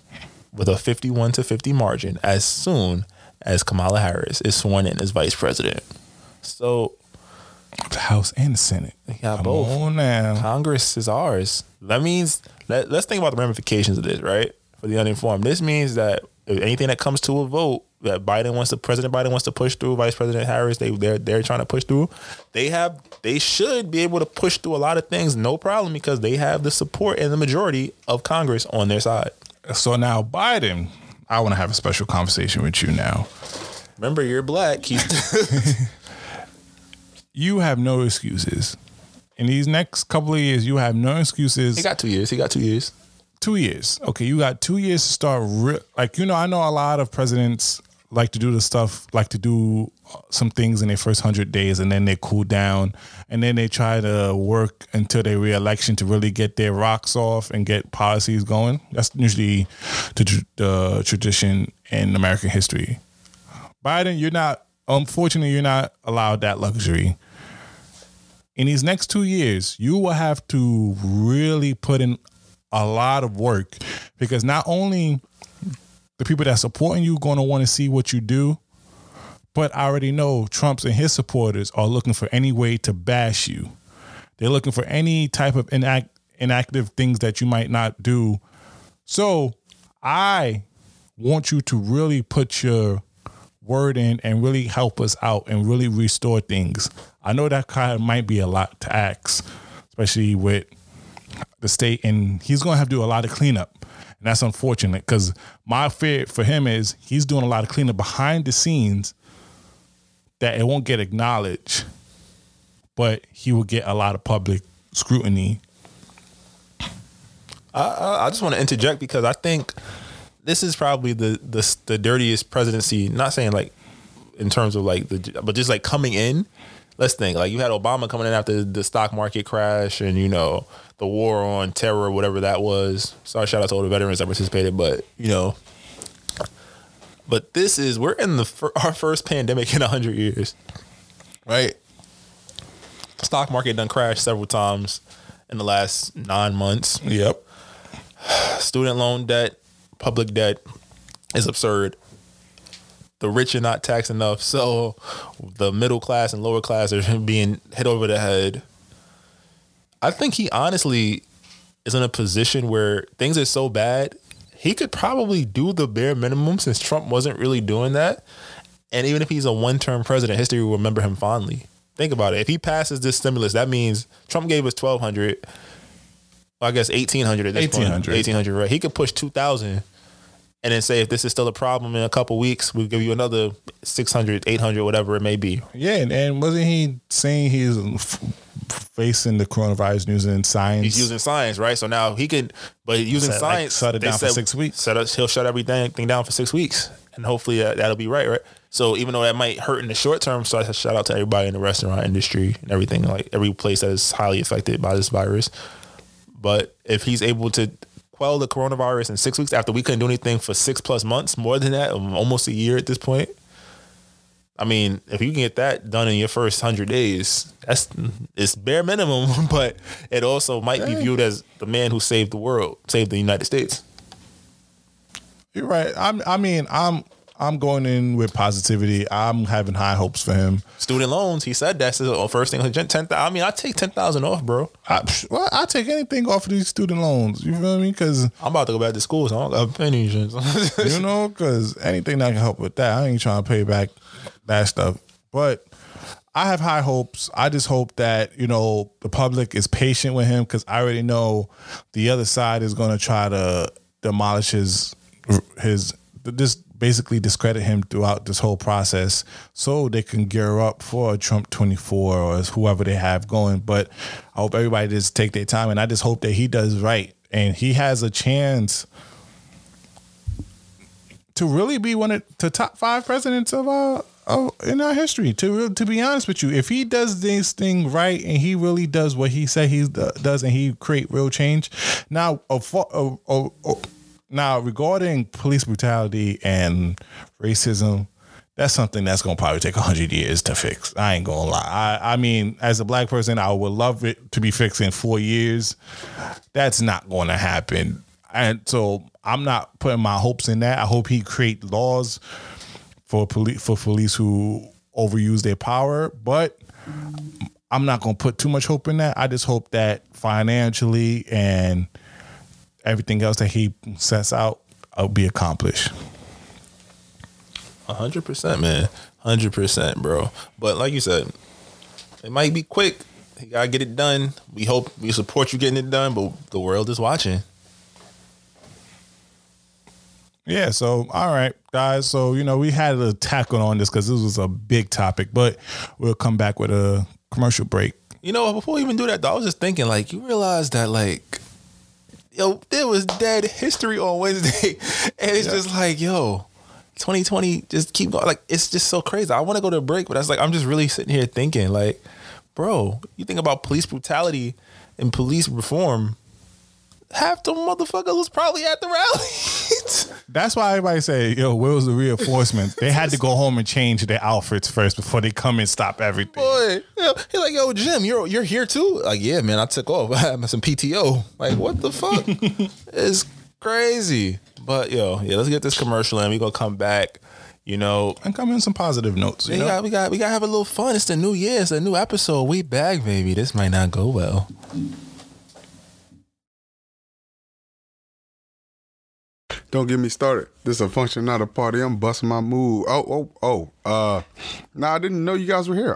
with a 51-50 margin as soon as Kamala Harris is sworn in as vice president. So the House and the Senate. They got both. Come on now. Congress is ours. That means, let's think about the ramifications of this, right? For the uninformed. This means that anything that comes to a vote that Biden wants to, President Biden wants to push through, Vice President Harris, they're trying to push through. They should be able to push through a lot of things, no problem, because they have the support and the majority of Congress on their side. So now Biden, I want to have a special conversation with you now. Remember, you're black. You have no excuses. In these next couple of years, you have no excuses. He got 2 years. 2 years. Okay, you got 2 years to start. I know a lot of presidents like to do the stuff, like to do some things in their first 100 days, and then they cool down, and then they try to work until their re-election to really get their rocks off and get policies going. That's usually the tradition in American history. Biden, you're not, unfortunately, you're not allowed that luxury. In these next 2 years, you will have to really put in a lot of work, because not only the people that supporting you going to want to see what you do, but I already know Trump's and his supporters are looking for any way to bash you. They're looking for any type of inactive things that you might not do. So I want you to really put your word in and really help us out and really restore things. I know that kind of might be a lot to ask, especially with the state, and he's going to have to do a lot of cleanup, and that's unfortunate, because my fear for him is he's doing a lot of cleanup behind the scenes that it won't get acknowledged, but he will get a lot of public scrutiny. I just want to interject, because I think this is probably the dirtiest presidency. Not saying like in terms of like but just like coming in. Let's think, like you had Obama coming in after the stock market crash and, you know, the war on terror, whatever that was. Sorry, shout out to all the veterans that participated, but you know. But this is, we're in our first pandemic in 100 years, right? Stock market done crashed several times in the last 9 months. Yep. Student loan debt, public debt is absurd. The rich are not taxed enough, so the middle class and lower class are being hit over the head. I think he honestly is in a position where things are so bad, he could probably do the bare minimum, since Trump wasn't really doing that. And even if he's a one-term president, history will remember him fondly. Think about it. If he passes this stimulus, that means Trump gave us $1,200. Well, I guess $1,800 at this point. $1,800, right? He could push $2,000. And then say, if this is still a problem in a couple weeks, we'll give you another $600, $800, whatever it may be. Yeah, and wasn't he saying he's facing the coronavirus using science? He's using science, right? So now he can, but using science, shut it down for 6 weeks. He'll shut everything down for 6 weeks, and hopefully that'll be right? So even though that might hurt in the short term, so I shout out to everybody in the restaurant industry and everything, like every place that is highly affected by this virus. But if he's able to quell the coronavirus in 6 weeks, after we couldn't do anything for 6+ months, more than that, almost a year at this point. I mean, if you can get that done in your first 100 days, it's bare minimum, but it also might be viewed as the man who saved the world, saved the United States. You're right. I'm going in with positivity. I'm having high hopes for him. Student loans, he said that's the first thing. I take 10,000 off, bro. I take anything off of these student loans. You feel me? Because I'm about to go back to school, so I don't got penny insurance. You know, because anything that can help with that, I ain't trying to pay back that stuff. But I have high hopes. I just hope that, you know, the public is patient with him, because I already know the other side is going to try to demolish his this. Basically discredit him throughout this whole process, so they can gear up for Trump 24 or whoever they have going. But I hope everybody just take their time, and I just hope that he does right, and he has a chance to really be one of the top 5 presidents in our history. To be honest with you, if he does this thing right, and he really does what he said he does, and he create real change. Now, regarding police brutality and racism, that's something that's going to probably take 100 years to fix. I ain't going to lie. I mean, as a black person, I would love it to be fixed in 4 years. That's not going to happen. And so I'm not putting my hopes in that. I hope he create laws for police who overuse their power. But I'm not going to put too much hope in that. I just hope that financially and everything else that he sets out will be accomplished. 100%, man. 100%, bro. But like you said, it might be quick. You gotta get it done. We hope, we support you getting it done, but the world is watching. Yeah, so, all right, guys. So, you know, we had a tackle on this because this was a big topic, but we'll come back with a commercial break. You know, before we even do that, though, I was just thinking, like, you realize that, like, yo, there was dead history on Wednesday, and it's just like, yo, 2020, just keep going. Like, it's just so crazy. I want to go to a break, but that's like, I'm just really sitting here thinking, like, bro, you think about police brutality and police reform. Half the motherfuckers was probably at the rally. That's why everybody say, yo, where was the reinforcements? They had to go home and change their outfits first before they come and stop everything. Boy, he's like, yo, Jim, you're here too? Like, yeah, man, I took off. I had some PTO. Like, what the fuck? It's crazy. But, yo, yeah, let's get this commercial in. We're going to come back, you know. And come in some positive notes. You know? We got to have a little fun. It's the new year. It's a new episode. We back, baby. This might not go well. Don't get me started. This is a function, not a party. I'm busting my mood. I didn't know you guys were here.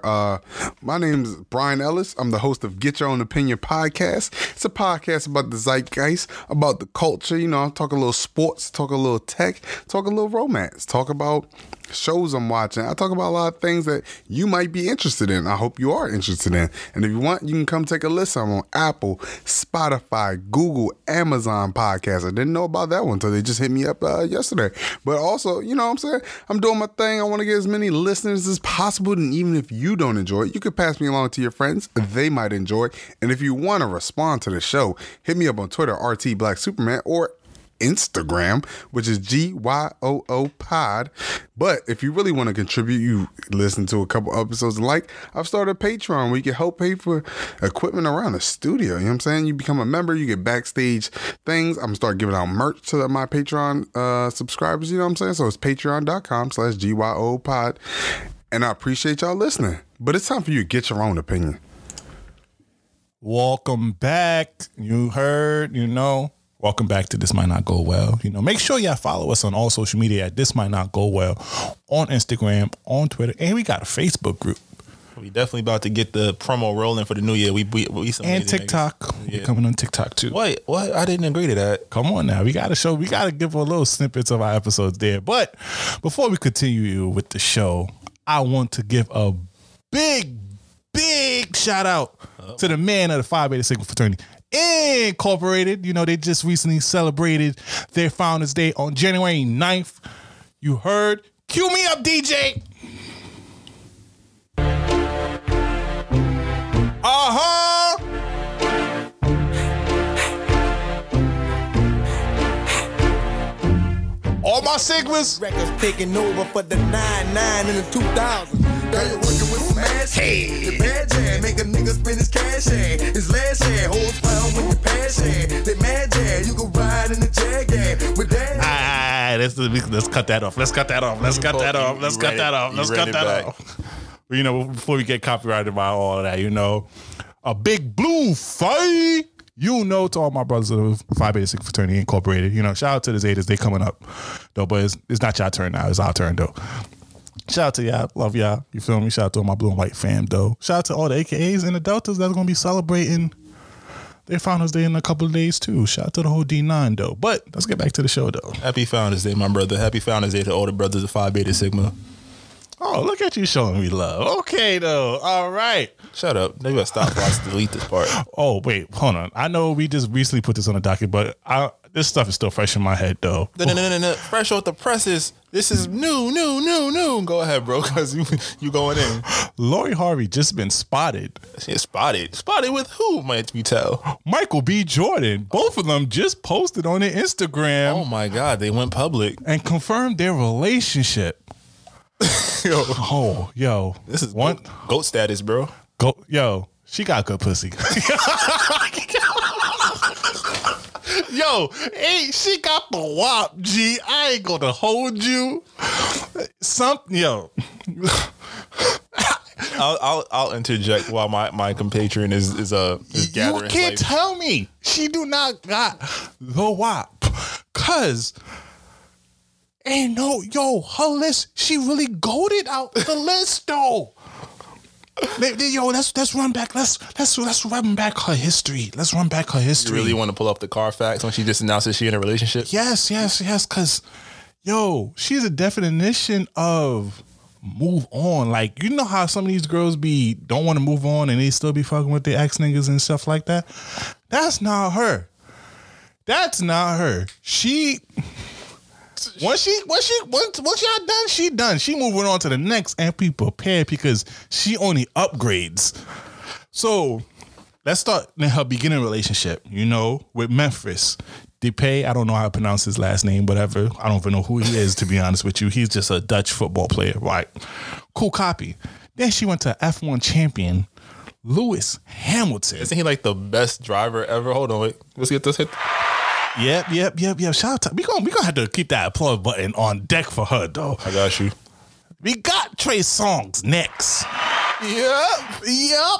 My name's Brian Ellis. I'm the host of Get Your Own Opinion podcast. It's a podcast about the zeitgeist, about the culture. You know, I talk a little sports, talk a little tech, talk a little romance, talk about shows I'm watching. I talk about a lot of things that you might be interested in. I hope you are interested in. And if you want, you can come take a listen. I'm on Apple, Spotify, Google, Amazon podcast. I didn't know about that one until they just hit me up yesterday. But also, you know what I'm saying? I'm doing my thing. I want to get as many listeners as possible. And even if you don't enjoy it, you could pass me along to your friends. They might enjoy it. And if you want to respond to the show, hit me up on Twitter, RT Black Superman, or Instagram, which is GYOO Pod. But if you really want to contribute, you listen to a couple episodes and like, I've started a Patreon where you can help pay for equipment around the studio. You know what I'm saying? You become a member, you get backstage things. I'm going to start giving out merch to my Patreon subscribers. You know what I'm saying? So it's patreon.com/GYOO Pod. And I appreciate y'all listening. But it's time for you to get your own opinion. Welcome back. You heard, you know. Welcome back to This Might Not Go Well. You know, make sure y'all follow us on all social media at This Might Not Go Well on Instagram, on Twitter, and we got a Facebook group. We definitely about to get the promo rolling for the new year. We some and TikTok. Yeah. We're coming on TikTok too. Wait, what? I didn't agree to that. Come on now. We gotta give a little snippets of our episodes there. But before we continue with the show, I want to give a big shout out to the man of the Phi Beta Sigma fraternity, Incorporated. You know, they just recently celebrated their Founders Day on January 9th. You heard? Cue me up, DJ. All my Sigmas. Records taking over for the 99 in the 2000s. You're working with some ass, hey. The bad jam, make a nigga spend his cash, hey. His last year, holds pound with the passion. They mad jam, you can ride in the jag game with that. Alright, let's cut that off. Let's cut that off. You know, before we get copyrighted by all of that, you know, a big blue fight. You know, to all my brothers of Phi Beta Sigma Fraternity Incorporated, you know, shout out to the Zetas, they coming up, though. But it's not y'all turn now, it's our turn though. Shout out to y'all. Love y'all. You feel me? Shout out to all my blue and white fam, though. Shout out to all the AKAs and the Deltas that's going to be celebrating their Founders Day in a couple of days, too. Shout out to the whole D9, though. But let's get back to the show, though. Happy Founders Day, my brother. Happy Founders Day to all the brothers of Phi Beta Sigma. Oh, look at you showing me love. Okay, though. All right. Shut up. Maybe I stop watching to delete this part. Oh, wait. Hold on. I know we just recently put this on the docket, but this stuff is still fresh in my head, though. No. Fresh off the presses. This is new. Go ahead, bro, because you going in. Lori Harvey just been spotted. She's spotted. Spotted with who, might we tell? Michael B. Jordan. Both of them just posted on their Instagram. Oh, my God. They went public. And confirmed their relationship. Yo. This is one goat status, bro. Yo, she got good pussy. Yo, she got the wop, G. I ain't gonna hold you. I'll interject while my compatriot is gathering. You can't tell me she do not got the wop, cause And no, yo, her list, she really goated out the list though. Yo, let's run back. Let's run back her history. Let's run back her history. You really want to pull up the Carfax when she just announces she in a relationship? Yes. Cause, yo, she's a definition of move on. Like, you know how some of these girls be don't want to move on and they still be fucking with their ex niggas and stuff like that. That's not her. She. Once y'all done, she done. She moving on to the next and be prepared because she only upgrades. So let's start in her beginning relationship, you know, with Memphis Depay. I don't know how to pronounce his last name, whatever. I don't even know who he is, to be honest with you. He's just a Dutch football player, right? Cool copy. Then she went to F1 champion Lewis Hamilton. Isn't he like the best driver ever? Hold on, wait. Let's get this hit. Yep. Shout out to, we gonna have to keep that applaud button on deck for her though. I got you. We got Trey Songz next. Yep.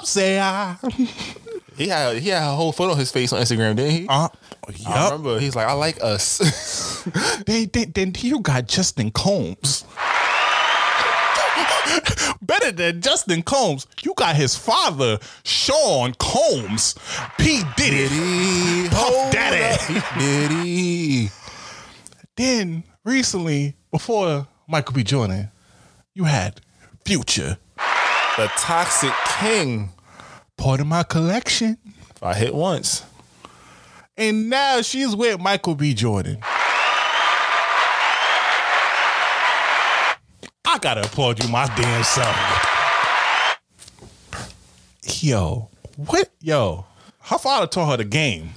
Say I. He had a whole foot on his face on Instagram, didn't he? Yep. I remember. He's like, I like us. Then you got Justin Combs. Better than Justin Combs, you got his father, Sean Combs. P. Diddy. Puff Daddy. Then, recently, before Michael B. Jordan, you had Future. The Toxic King. Part of my collection. If I hit once. And now she's with Michael B. Jordan. I gotta applaud you, my damn son. Yo, what? Yo, her father taught her the game.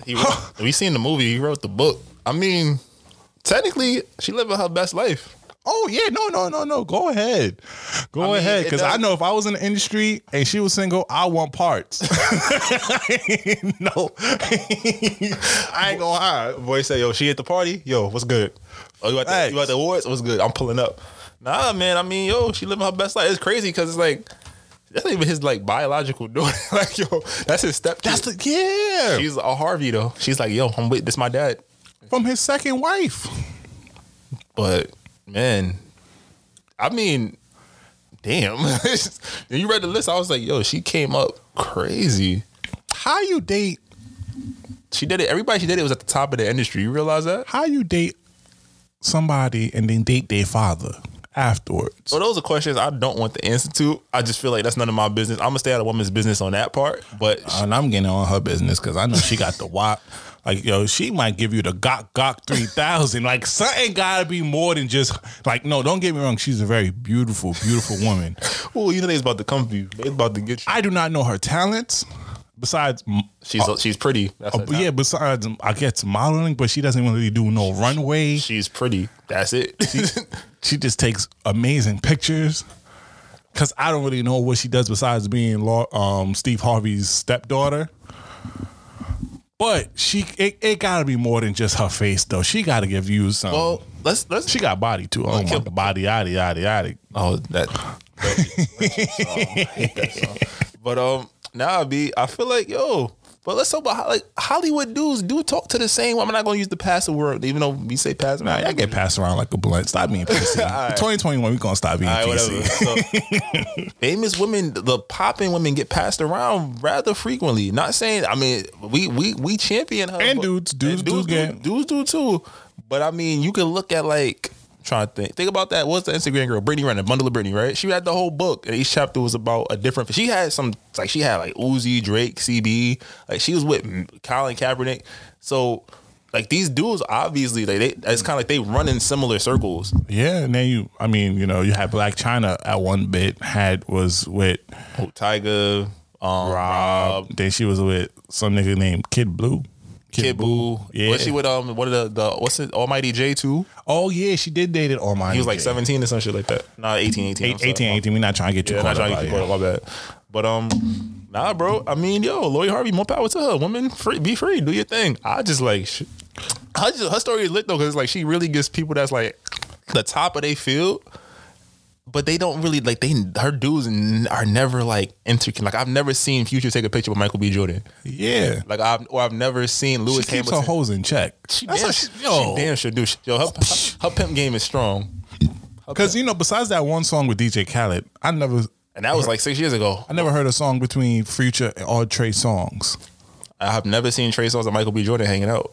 We seen the movie. He wrote the book. I mean, technically, she living her best life. Oh yeah, no. Go ahead, because I know if I was in the industry and she was single, I want parts. No, I ain't gonna hide. Boy say, yo, she at the party. Yo, what's good? Oh, you at the awards? What's good? I'm pulling up. Nah, man, I mean, yo, she living her best life. It's crazy because it's like, that's not even his, like, biological daughter. Like, yo, that's his stepdad. Yeah. She's a Harvey, though. She's like, yo, I'm with this, my dad. From his second wife. But, man, I mean, damn. When you read the list, I was like, yo, she came up crazy. How you date? She did it. Everybody she did it was at the top of the industry. You realize that? How you date somebody and then date their father afterwards? Well, those are questions I don't want the answer to. I just feel like that's none of my business. I'm gonna stay out of woman's business on that part, but and I'm getting on her business because I know she got the wop. Like, yo, she might give you the Gok 3000. Like, something gotta be more than just like, no, don't get me wrong, she's a very beautiful woman. Oh, you know they's about to come for you. They's about to get you. I do not know her talents. Besides, she's pretty. That's yeah. Besides, I guess modeling, but she doesn't really do no runway. She's pretty. That's it. She just takes amazing pictures. Cause I don't really know what she does besides being Steve Harvey's stepdaughter. But it gotta be more than just her face though. She gotta give you some. Well, let's. She got body too. Oh my, the body, yaddy. Oh, that. I hate that song. But nah, B, I feel like, yo, but let's talk about how, like, Hollywood dudes do talk to the same woman. I'm not going to use the passive word, even though we say passive. Nah, I get passed around like a blunt. Stop being PC. Right. 2021, we're going to stop being PC. So, famous women, the popping women get passed around rather frequently. Not saying, I mean, we champion her. And dudes do too. But, I mean, you can look at, like, trying to think about that. What's the Instagram girl? Brittany Renner, Bundle of Brittany, right? She had the whole book, and each chapter was about a different. She had some, like, she had like Uzi, Drake, CB. Like, she was with Colin Kaepernick. So, like, these dudes obviously, like, it's kind of like they run in similar circles. Yeah, and then you had Blac Chyna at one bit was with Tyga, Rob. Then she was with some nigga named Kid Boo. Yeah. Was she with one of the what's it, Almighty J too? Oh yeah, she did date it, Almighty. He was like 17 or some shit like that. Nah, 18. We're not trying to get you caught up. My bad. But nah, bro, I mean, yo, Lori Harvey, more power to her. Women, free, be free, do your thing. I just like her story is lit though, cause it's like she really gets people that's like the top of their field, But they don't really like her dudes are never like interconnected. Like I've never seen Future take a picture with Michael B. Jordan. Yeah, like I've never seen Lewis Hamilton. She keeps her hoes in check. She damn sure do. Yo, her pimp game is strong. Because you know, besides that one song with DJ Khaled, I never. And that was like 6 years ago. I never heard a song between Future or Trey Songz. I have never seen Trey Songz and Michael B. Jordan hanging out.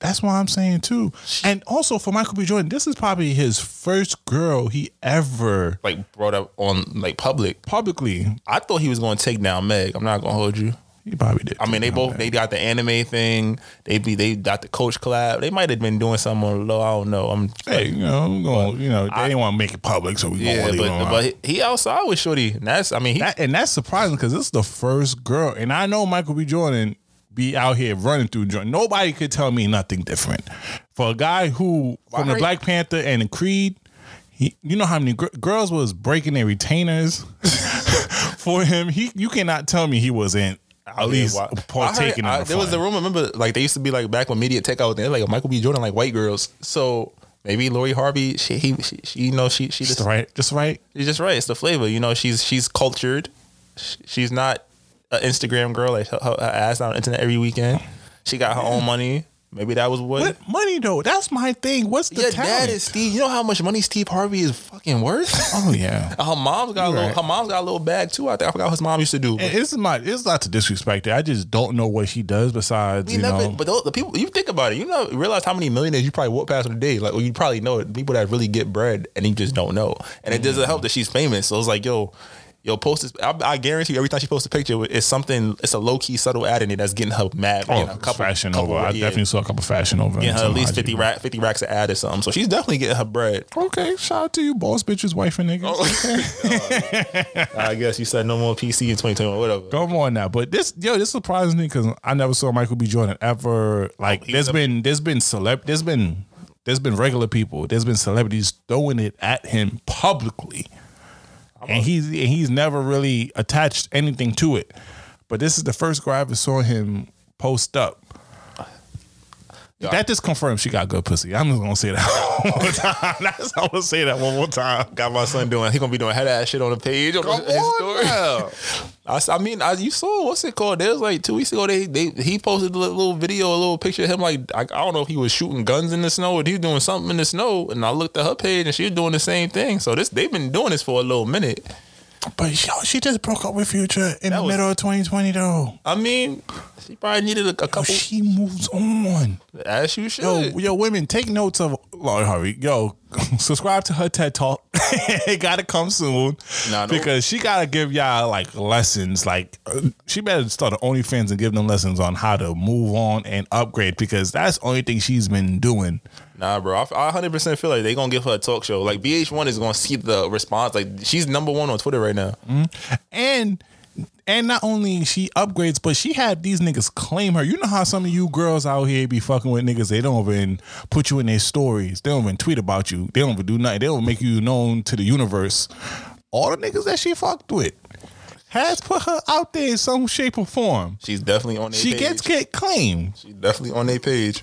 That's why I'm saying too. And also for Michael B. Jordan, this is probably his first girl he ever like brought up on like publicly. I thought he was going to take down Meg. I'm not going to hold you. He probably did. I mean, they got the anime thing. They got the coach collab. They might have been doing something on low. I don't know. They didn't want to make it public, so but he outside with Shorty. And that's surprising because this is the first girl, and I know Michael B. Jordan be out here running through joint. Nobody could tell me nothing different. For a guy who from the Black Panther and the Creed, you know how many girls was breaking their retainers for him. You cannot tell me he wasn't at least partaking. There was a rumor. Remember, like they used to be like back when media tech out there, like Michael B. Jordan, like white girls. So maybe Lori Harvey, she's just right. It's the flavor, you know. She's cultured. She's not an Instagram girl, like her ass on the internet every weekend. She got her own money. Maybe that was what money though. That's my thing. What's the talent? Dad is Steve. You know how much money Steve Harvey is fucking worth? Oh yeah. Her mom's got a little bag too out there. I forgot what his mom used to do. It's not to disrespect it. I just don't know what she does besides you know. But the people, you think about it, you know, realize how many millionaires you probably walk past in a day. Like, well, you probably know it. People that really get bread and you just don't know. And it doesn't help that she's famous. So it's like, yo, post this. I guarantee you, every time she posts a picture, it's something. It's a low key, subtle ad in it that's getting her mad. Oh, fashion over. I definitely saw a couple fashion over. Getting her at least 50 racks of ad or something. So she's definitely getting her bread. Okay, shout out to you, boss bitches, wife and niggas. Oh. I guess you said no more PC in 2021. Whatever. Come on now, but this surprises me because I never saw Michael B. Jordan ever. Like, there's been regular people. There's been celebrities throwing it at him publicly. And he's never really attached anything to it. But this is the first girl I ever saw him post up. That just confirms she got good pussy. I'm just going to say that one more time. I'm going to say that one more time. Got my son doing, he's going to be doing head ass shit on the page. Come on, his story. You saw, what's it called? There was like 2 weeks ago, he posted a little video, a little picture of him. I don't know if he was shooting guns in the snow or he was doing something in the snow. And I looked at her page and she was doing the same thing. So they've been doing this for a little minute. But she just broke up with Future in the middle of 2020 though. I mean, she probably needed a couple. She moves on. As you should. Yo, women, take notes of Lori Harvey. Yo, subscribe to her TED Talk. It gotta come soon. Because she gotta give y'all like lessons. Like, she better start an OnlyFans and give them lessons on how to move on and upgrade, because that's the only thing she's been doing. Nah, bro, I 100% feel like they gonna give her a talk show. Like, VH1 is gonna see the response. Like, she's number one on Twitter right now. Mm-hmm. And not only she upgrades, but she had these niggas claim her. You know how some of you girls out here be fucking with niggas, they don't even put you in their stories, they don't even tweet about you, they don't even do nothing, they don't make you known to the universe. All the niggas that she fucked with has put her out there in some shape or form. She's definitely on their page. She gets claimed. She's definitely on their page.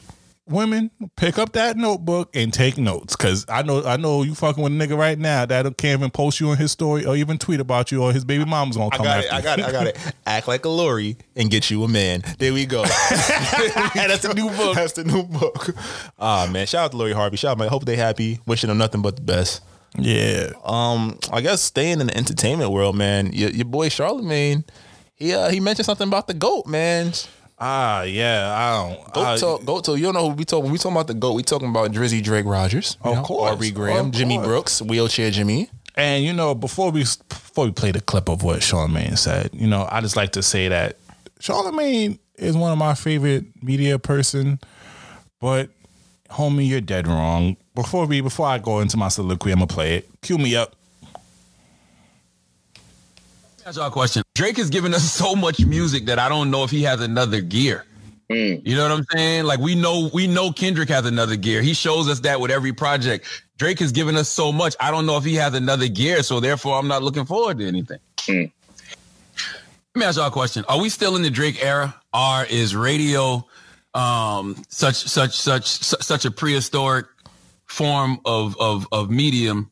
Women, pick up that notebook and take notes, because I know you fucking with a nigga right now that can't even post you in his story or even tweet about you, or his baby mama's gonna come after you. Act like a Lori and get you a man. There we go. That's a new book. That's the new book. Ah, man, shout out to Lori Harvey. Shout out, man. Hope they happy. Wishing them nothing but the best. Yeah. I guess staying in the entertainment world, man. Your boy Charlamagne, he mentioned something about the GOAT, man. Ah, yeah, I don't. Goat talk. You don't know who we talking. When we talking about the GOAT, we talking about Drizzy Drake Rogers, of course, Aubrey Graham, Jimmy Brooks, Wheelchair Jimmy. And you know, before we play the clip of what Charlamagne said, you know, I just like to say that Charlamagne is one of my favorite media person, but homie, you're dead wrong. Before I go into my soliloquy, I'm gonna play it. Cue me up. That's our question. Drake has given us so much music that I don't know if he has another gear. Mm. You know what I'm saying? Like, we know Kendrick has another gear. He shows us that with every project. Drake has given us so much. I don't know if he has another gear, so therefore I'm not looking forward to anything. Mm. Let me ask y'all a question. Are we still in the Drake era? Or is radio such a prehistoric form of medium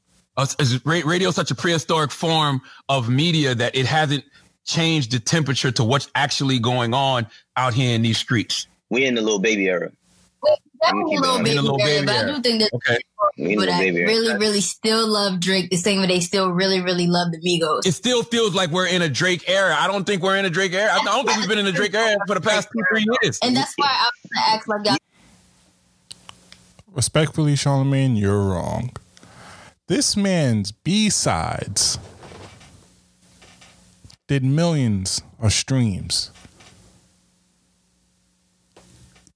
radio is such a prehistoric form of media that it hasn't changed the temperature to what's actually going on out here in these streets. We in the Lil Baby era. Baby, but I do think that people that really still love Drake the same way they still really love the Migos. It still feels like we're in a Drake era. I don't think we're in a Drake era. I don't think we've been in a Drake era for the past 2-3 years. And that's why I was gonna ask like y'all. Respectfully, Charlamagne, you're wrong. This man's B-sides did millions of streams.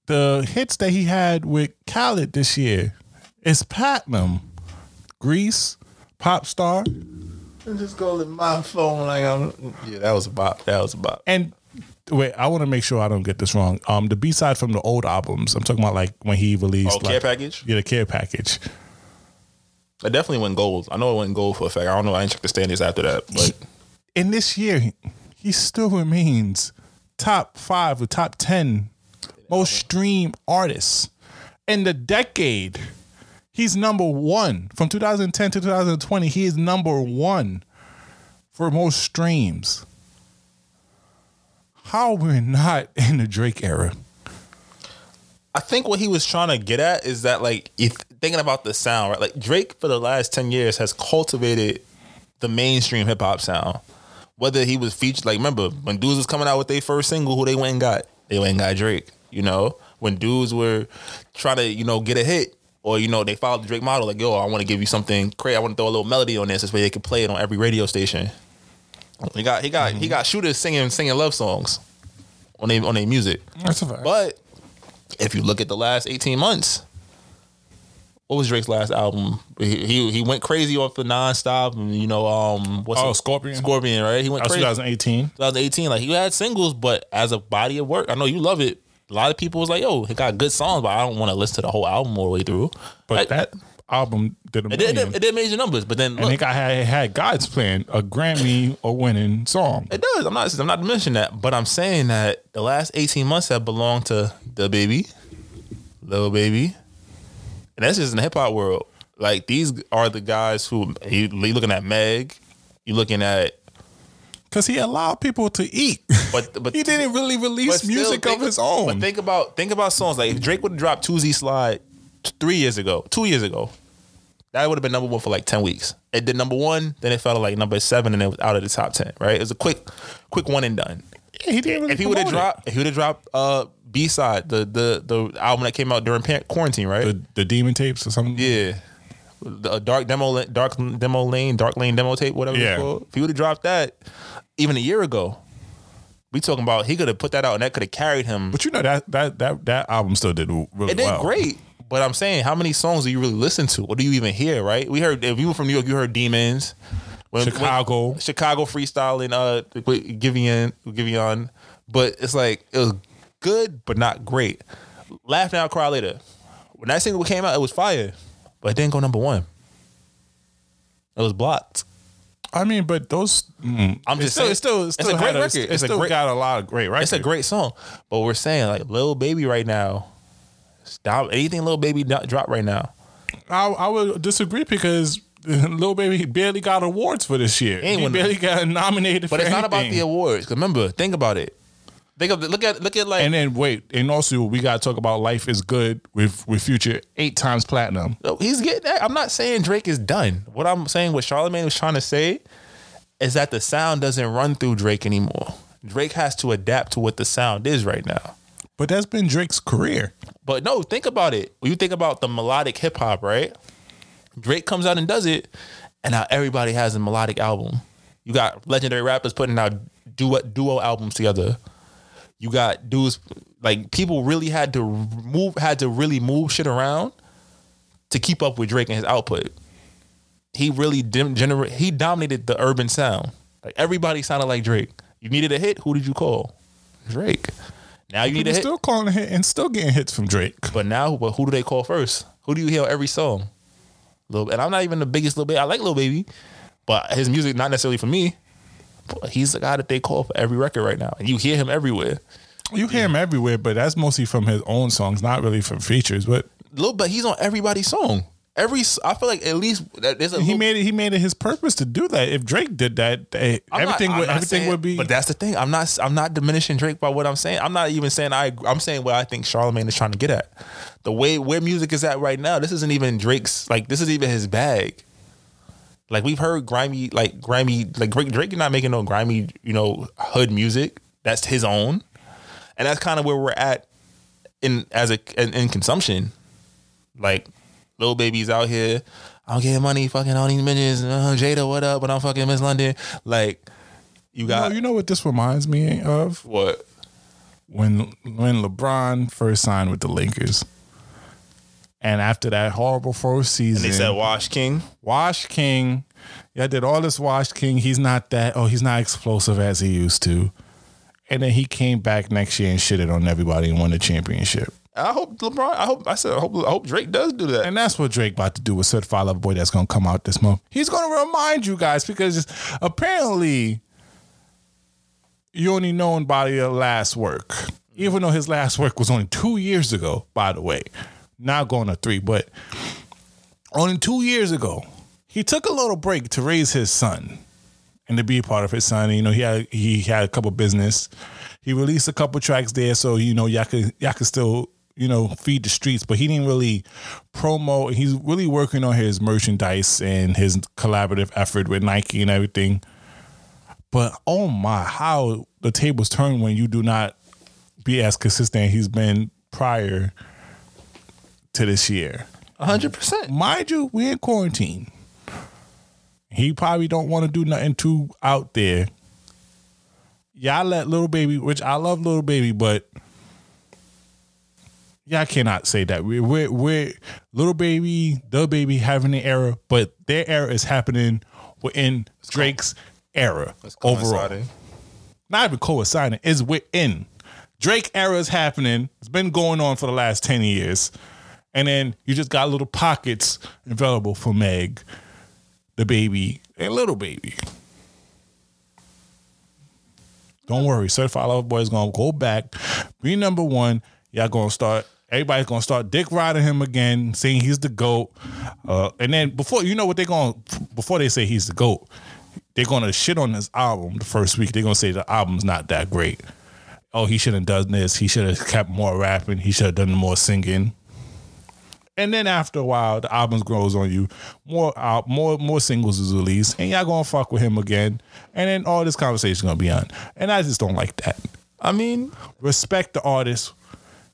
The hits that he had with Khalid this year is platinum. Grease, Pop Star. I'm just calling my phone like I'm. Yeah, that was a bop. And wait, I want to make sure I don't get this wrong. The B side from the old albums. I'm talking about like when he released. Care Package. Yeah, the Care Package. It definitely went gold. I know it went gold for a fact. I don't know. I didn't check the standings after that, but in this year, he still remains top 5 or top 10. Most streamed artists in the decade. He's number one from 2010 to 2020. He is number one for most streams. How we're not in the Drake era? I think what he was trying to get at is that, like, if thinking about the sound, right? Like Drake for the last 10 years has cultivated the mainstream hip hop sound. Whether he was featured, like, remember when dudes was coming out with their first single, who they went and got? They went and got Drake. You know, when dudes were trying to, you know, get a hit, or, you know, they followed the Drake model, like, yo, I want to give you something crazy. I want to throw a little melody on this. This way they could play it on every radio station. He got shooters singing love songs on their music. That's a fact. But if you look at the last 18 months, what was Drake's last album? He went crazy off the nonstop, and, you know, Scorpion. Scorpion, right? He went crazy. 2018. Like, he had singles, but as a body of work, I know you love it. A lot of people was like, yo, it got good songs, but I don't want to listen to the whole album all the way through. But that album did amazing. It did major numbers, but then... Look, and it had God's Plan, a Grammy or winning song. It does. I'm not mentioning that, but I'm saying that the last 18 months have belonged to the baby, Lil Baby. And that's just in the hip-hop world. Like, these are the guys who... You're looking at Meg. You're looking at... Because he allowed people to eat, but he didn't really release music of his own. But think about songs like if Drake would have dropped 2Z Slide 2 years ago, that would have been number one for like 10 weeks. It did number one, then it fell to like number 7, and it was out of the top 10. Right? It was a quick one and done. Yeah, he didn't. Really if he would have dropped B-side, the album that came out during quarantine, right? The Demon Tapes or something. Yeah. A dark lane demo tape, whatever it's called. If he would have dropped that even a year ago, we talking about he could have put that out and that could have carried him. But you know that album still did really well. It did great. But I'm saying, how many songs do you really listen to? What do you even hear? Right? We heard, if you were from New York, you heard Demons, Chicago Freestyle, and Giveon. But it's like it was good, but not great. Laugh Now, Cry Later. When that single came out, it was fire. But it didn't go number one. It was blocked. I mean, but those... I'm just saying... It's still a great record. Got a lot of great records. It's a great song. But we're saying, like, Lil Baby right now... Stop. Anything Lil Baby drop right now. I would disagree because... Lil Baby barely got awards for this year. He barely got nominated for anything. But it's not about the awards. Because remember, think about it. Look at like, and then wait, and also we gotta talk about Life Is Good with Future, 8 times platinum. He's getting that. I'm not saying Drake is done. What I'm saying, what Charlamagne was trying to say, is that the sound doesn't run through Drake anymore. Drake has to adapt to what the sound is right now. But that's been Drake's career. But no, think about it. When you think about the melodic hip hop, right? Drake comes out and does it, and now everybody has a melodic album. You got legendary rappers putting out duo albums together. You got dudes, like, people really had to really move shit around to keep up with Drake and his output. He really he dominated the urban sound. Like, everybody sounded like Drake. You needed a hit, who did you call? Drake. Now you need a hit. Still calling a hit and still getting hits from Drake. But now, who do they call first? Who do you hear every song? And I'm not even the biggest Lil Baby. I like Lil Baby, but his music not necessarily for me. He's the guy that they call for every record right now, and you hear him everywhere. But that's mostly from his own songs, not really from features. But he's on everybody's song. every, I feel like at least there's a he made it his purpose to do that. If Drake did that, everything would be. But that's the thing. I'm not diminishing Drake by what I'm saying. I'm not even saying I'm saying what I think Charlamagne is trying to get at. The way where music is at right now, this isn't even Drake's. Like, this is even his bag. Like, we've heard grimy, Drake is not making no grimy, hood music. That's his own, and that's kind of where we're at in consumption. Like, Lil Baby's out here, I'm getting money, fucking all these bitches, Jada, what up? But I'm fucking Miss London. Like, you got, you know what this reminds me of? What? When LeBron first signed with the Lakers. And after that horrible first season, and they said Wash King. Yeah, I did all this Wash King. He's not explosive as he used to. And then he came back next year and shitted on everybody and won the championship. I hope Drake does do that. And that's what Drake about to do with Certified Lover Boy that's going to come out this month. He's going to remind you guys, because apparently you only known by your last work, even though his last work was only 2 years ago, by the way. Now going to 3, but only 2 years ago, he took a little break to raise his son and to be a part of his son. And, he had a couple business. He released a couple tracks there, so y'all could still feed the streets. But he didn't really promo. He's really working on his merchandise and his collaborative effort with Nike and everything. But oh my, how the tables turn when you do not be as consistent as he's been prior to this year. 100%. Mind you, we're in quarantine. He probably don't want to do nothing too out there. Y'all let Lil Baby, which I love Lil Baby, but y'all cannot say that. We're Lil Baby, the Baby having an era, but their era is happening within Drake's era overall. Not even coinciding. It's within. Drake era is happening. It's been going on for the last 10 years. And then you just got little pockets available for Meg, the Baby, and Little Baby. Don't worry. Certified Lover Boy is going to go back, be number one. Y'all going to start, everybody's going to start dick riding him again, saying he's the GOAT. And then before, you know what they're going to, before they say he's the GOAT, they're going to shit on this album the first week. They're going to say the album's not that great. Oh, he shouldn't have done this. He should have kept more rapping. He should have done more singing. And then after a while, the album grows on you. More singles is released, and y'all gonna fuck with him again. And then all this conversation gonna be on. And I just don't like that. I mean, respect the artists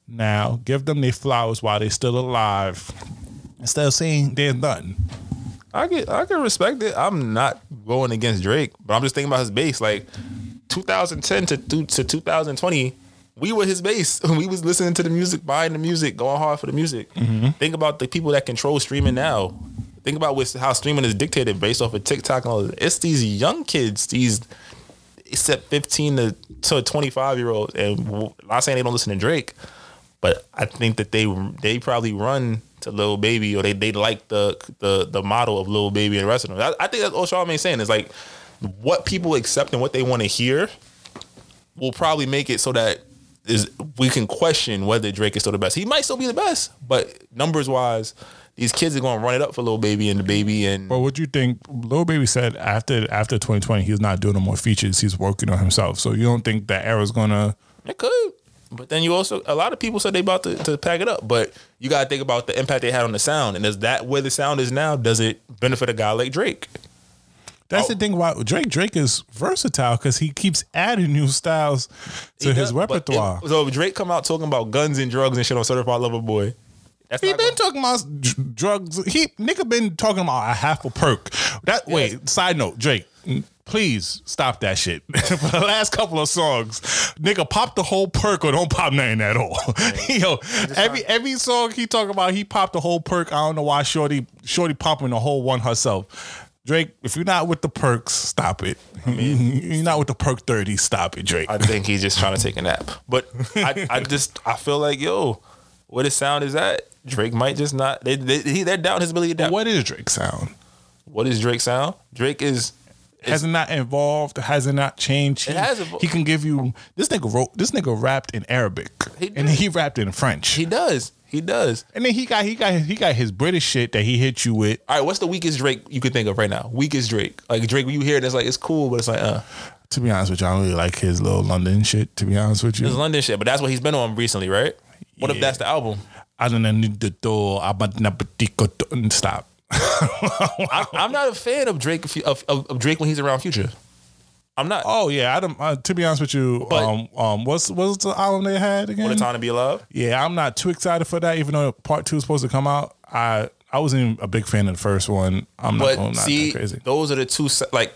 now. Give them their flowers while they're still alive, instead of saying they're done. I can respect it. I'm not going against Drake, but I'm just thinking about his base. Like 2010 to 2020. We were his base. We was listening to the music, buying the music, going hard for the music. Mm-hmm. Think about the people that control streaming now. Think about how streaming is dictated based off of TikTok and all that. It's these young kids, these except 15 to 25 year olds. And I'm not saying they don't listen to Drake, but I think that they probably run to Lil Baby, or they like the model of Lil Baby and the rest of them. I think that's all Charlamagne's saying is like what people accept and what they want to hear will probably make it so that is we can question whether Drake is still the best. He might still be the best, but numbers wise, these kids are going to run it up for Lil Baby and the Baby. And but what do you think? Lil Baby said after 2020, he's not doing no more features. He's working on himself. So you don't think that era's gonna? It could, but then you also a lot of people said they about to pack it up. But you got to think about the impact they had on the sound, and is that where the sound is now? Does it benefit a guy like Drake? That's the thing about Drake. Drake is versatile because he keeps adding new styles to his repertoire. So if Drake come out talking about guns and drugs and shit on Certified Lover Boy, talking about drugs. He nigga been talking about a half a perk. That wait. Side note, Drake, please stop that shit. For the last couple of songs, nigga pop the whole perk or don't pop nothing at all. Yo, every song he talking about, he popped the whole perk. I don't know why Shorty popping the whole one herself. Drake, if you're not with the perks, stop it. I mean, you're not with the perk 30, stop it, Drake. I think he's just trying to take a nap. But I feel like, yo, where the sound is at, Drake might just not. They're doubting his ability to adapt. What is Drake's sound? What is Drake's sound? Drake is... hasn't not evolved, hasn't not changed. It has evolved. He can give you... This nigga rapped in Arabic. He did. And he rapped in French. He does. He does. And then he got his British shit that he hit you with. All right, what's the weakest Drake you can think of right now? Weakest Drake. Like Drake, when you hear it, it's like, it's cool, but it's like, To be honest with you, I don't really like his little London shit, to be honest with you. His London shit, but that's what he's been on recently, right? What if that's the album? I don't need the door. Stop. I'm not a fan of Drake when he's around Future. I'm not. Oh yeah, to be honest with you, but, what's the album they had again? What a Time to Be Loved. Yeah, I'm not too excited for that. Even though part 2 is supposed to come out, I wasn't even a big fan of the first one. I'm not that crazy. Those are the two. Like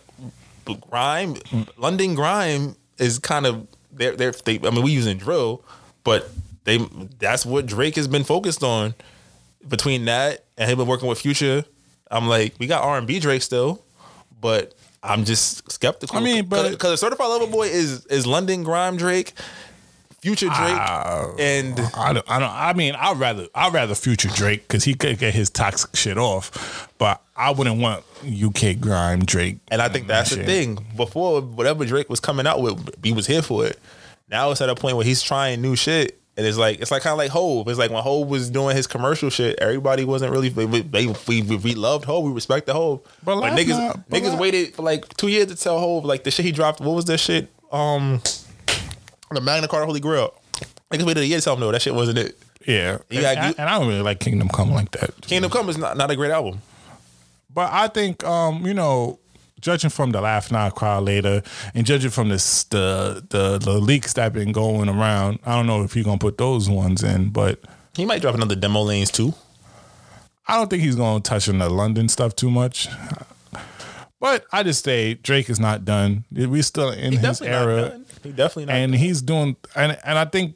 grime, London grime is kind of we using drill, but that's what Drake has been focused on. Between that and him been working with Future, I'm like, we got R&B Drake still, but I'm just skeptical. I mean, but because Certified Lover Boy is London grime Drake, Future Drake, and I don't. I mean, I'd rather Future Drake because he could get his toxic shit off, but I wouldn't want UK grime Drake. And I think that's the thing. Before, whatever Drake was coming out with, he was here for it. Now it's at a point where he's trying new shit. And it's like kind of like Hov. It's like when Hov was doing his commercial shit, everybody wasn't really. We loved Hov. We respected Hov. But niggas waited for like 2 years to tell Hov like the shit he dropped. What was that shit? The Magna Carta Holy Grail. Niggas waited a year to tell him no, that shit wasn't it. Yeah, and I don't really like Kingdom Come like that. Kingdom Come is not a great album. But I think judging from the Laugh Now Cry Later, and judging from this, the leaks that been going around, I don't know if he's gonna put those ones in, but he might drop another Demo Lanes too. I don't think he's gonna touch on the London stuff too much. But I just say Drake is not done. We still in his era. He definitely not. And he's doing, and I think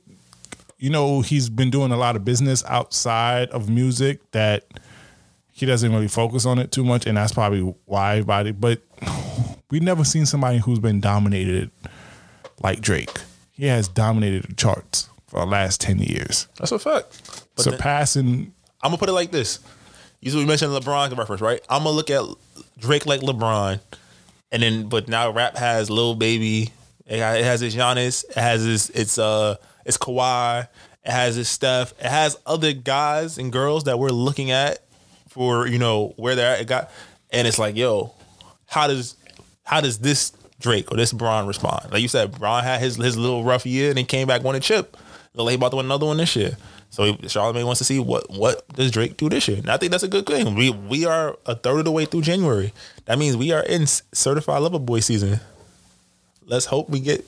he's been doing a lot of business outside of music that he doesn't really focus on it too much, and that's probably why everybody. But we've never seen somebody who's been dominated like Drake. He has dominated the charts for the last 10 years. That's a fact. But surpassing. Then, I'm gonna put it like this. You mentioned LeBron's reference, right? I'm gonna look at Drake like LeBron, and then but now rap has Lil Baby. It has its Giannis. It has its Kawhi. It has its Steph. It has other guys and girls that we're looking at. For where they're at, and it's like, yo, how does this Drake or this Bron respond? Like you said, Bron had his little rough year and then came back, won a chip. Look, he about to win another one this year. So Charlamagne wants to see what does Drake do this year, and I think that's a good thing. We are a third of the way through January. That means we are in Certified Lover Boy season. Let's hope we get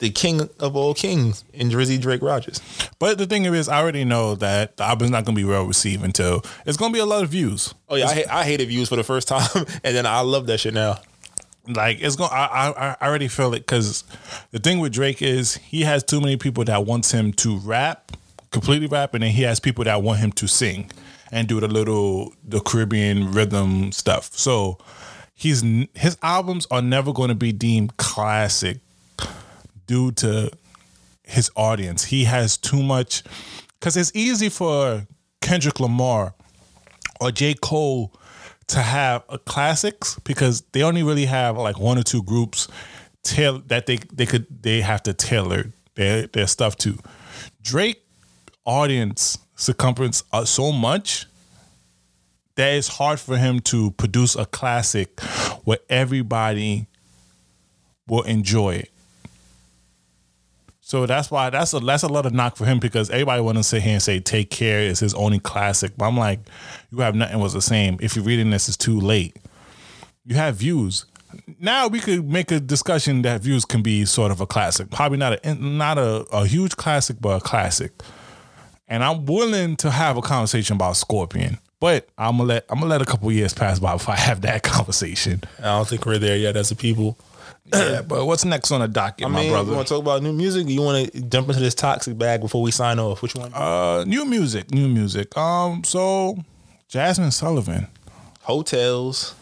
the king of all kings in Drizzy Drake Rogers. But the thing is, I already know that the album's not going to be well received until it's going to be a lot of views. Oh yeah, I hated views for the first time, and then I love that shit now. Like it's going, I already feel it because the thing with Drake is he has too many people that wants him to rap, completely rap, and then he has people that want him to sing and do the Caribbean rhythm stuff. So his albums are never going to be deemed classic. Due to his audience, he has too much. Because it's easy for Kendrick Lamar or J. Cole to have classics because they only really have like one or two groups that they have to tailor their stuff to. Drake audience circumference are so much that it's hard for him to produce a classic where everybody will enjoy it. So that's why that's a lot of knock for him because everybody want to sit here and say Take Care is his only classic. But I'm like, You Have Nothing was the same. If you're reading this, it's too late. You have views. Now we could make a discussion that views can be sort of a classic. Probably not a huge classic, but a classic. And I'm willing to have a conversation about Scorpion. But I'm gonna let a couple years pass by if I have that conversation. I don't think we're there yet as a people. Yeah, but what's next on the docket, my brother? You want to talk about new music? Or you want to jump into this toxic bag before we sign off? Which one? New music. So Jasmine Sullivan, Hotels.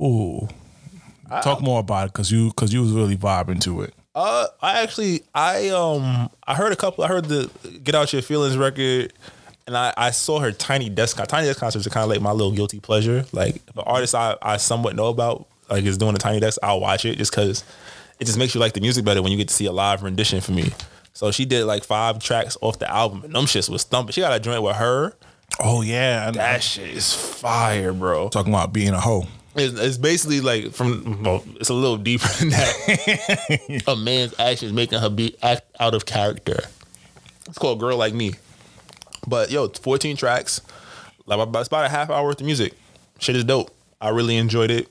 Ooh, talk more about it because you was really vibing to it. I heard a couple. I heard the Get Out Your Feelings record. And I saw her Tiny Desk. Tiny Desk concerts are kind of like my little guilty pleasure. Like if an artist I somewhat know about like is doing a Tiny Desk, I'll watch it just because it just makes you like the music better when you get to see a live rendition for me. So she did like 5 tracks off the album, and them shits was thumping. She got a joint with her. Oh yeah, that shit is fire, bro. Talking about being a hoe. It's basically like from, well, it's a little deeper than that. A man's actions making her be act out of character. It's called Girl Like Me. But yo, 14 tracks. Like, it's about a half hour worth of music. Shit is dope. I really enjoyed it.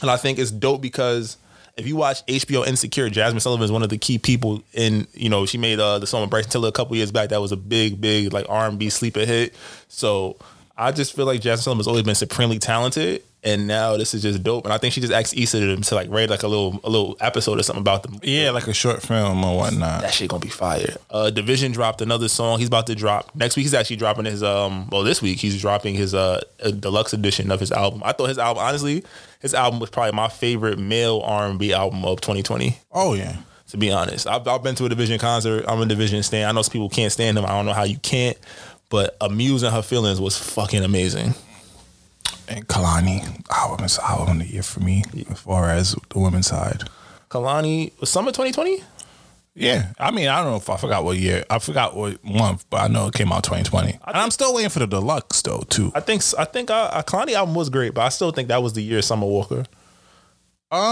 And I think it's dope because if you watch HBO Insecure, Jasmine Sullivan is one of the key people in, you know, she made the song with Bryson Tiller a couple years back. That was a big, big like R&B sleeper hit. So I just feel like Jasmine Sullivan has always been supremely talented. And now this is just dope. And I think she just asked Issa to like write like a little episode or something about them. Yeah, like a short film or whatnot. That shit gonna be fire. Division dropped another song. He's about to drop next week. He's actually dropping his this week he's dropping his deluxe edition of his album. I thought his album, honestly, his album was probably my favorite male R&B album of 2020. Oh yeah, to be honest. I've been to a Division concert. I'm a Division stan. I know some people can't stand him. I don't know how you can't. But Amusing Her Feelings was fucking amazing. And Kalani, it's album of the year for me, as far as the women's side. Kalani was summer 2020? Yeah. I mean, I don't know if I forgot what year. I forgot what month, but I know it came out 2020. And I'm still waiting for the deluxe, though, too. I think Kalani album was great, but I still think that was the year Summer Walker.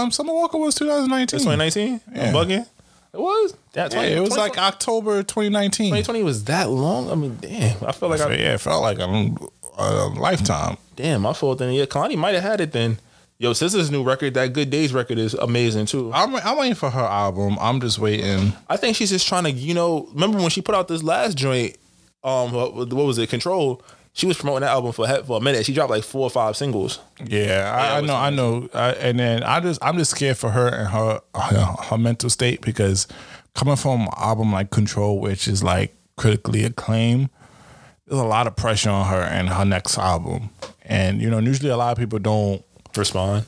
Summer Walker was 2019. That's 2019? Yeah. I'm bugging. It was? It was like October 2019. 2020 was that long? I mean, damn. I feel like it felt like I'm... a lifetime. Damn, my fault then. Yeah, Kalani might have had it then. Yo, SZA's new record, that Good Days record, is amazing too. I'm waiting for her album. I'm just waiting. I think she's just trying to, you know, remember when she put out this last joint, what was it, Control? She was promoting that album for a minute. She dropped like 4 or 5 singles. Yeah, I know. And then I'm just scared for her and her mental state, because coming from an album like Control, which is like critically acclaimed, there's a lot of pressure on her and her next album. And, you know, usually a lot of people don't respond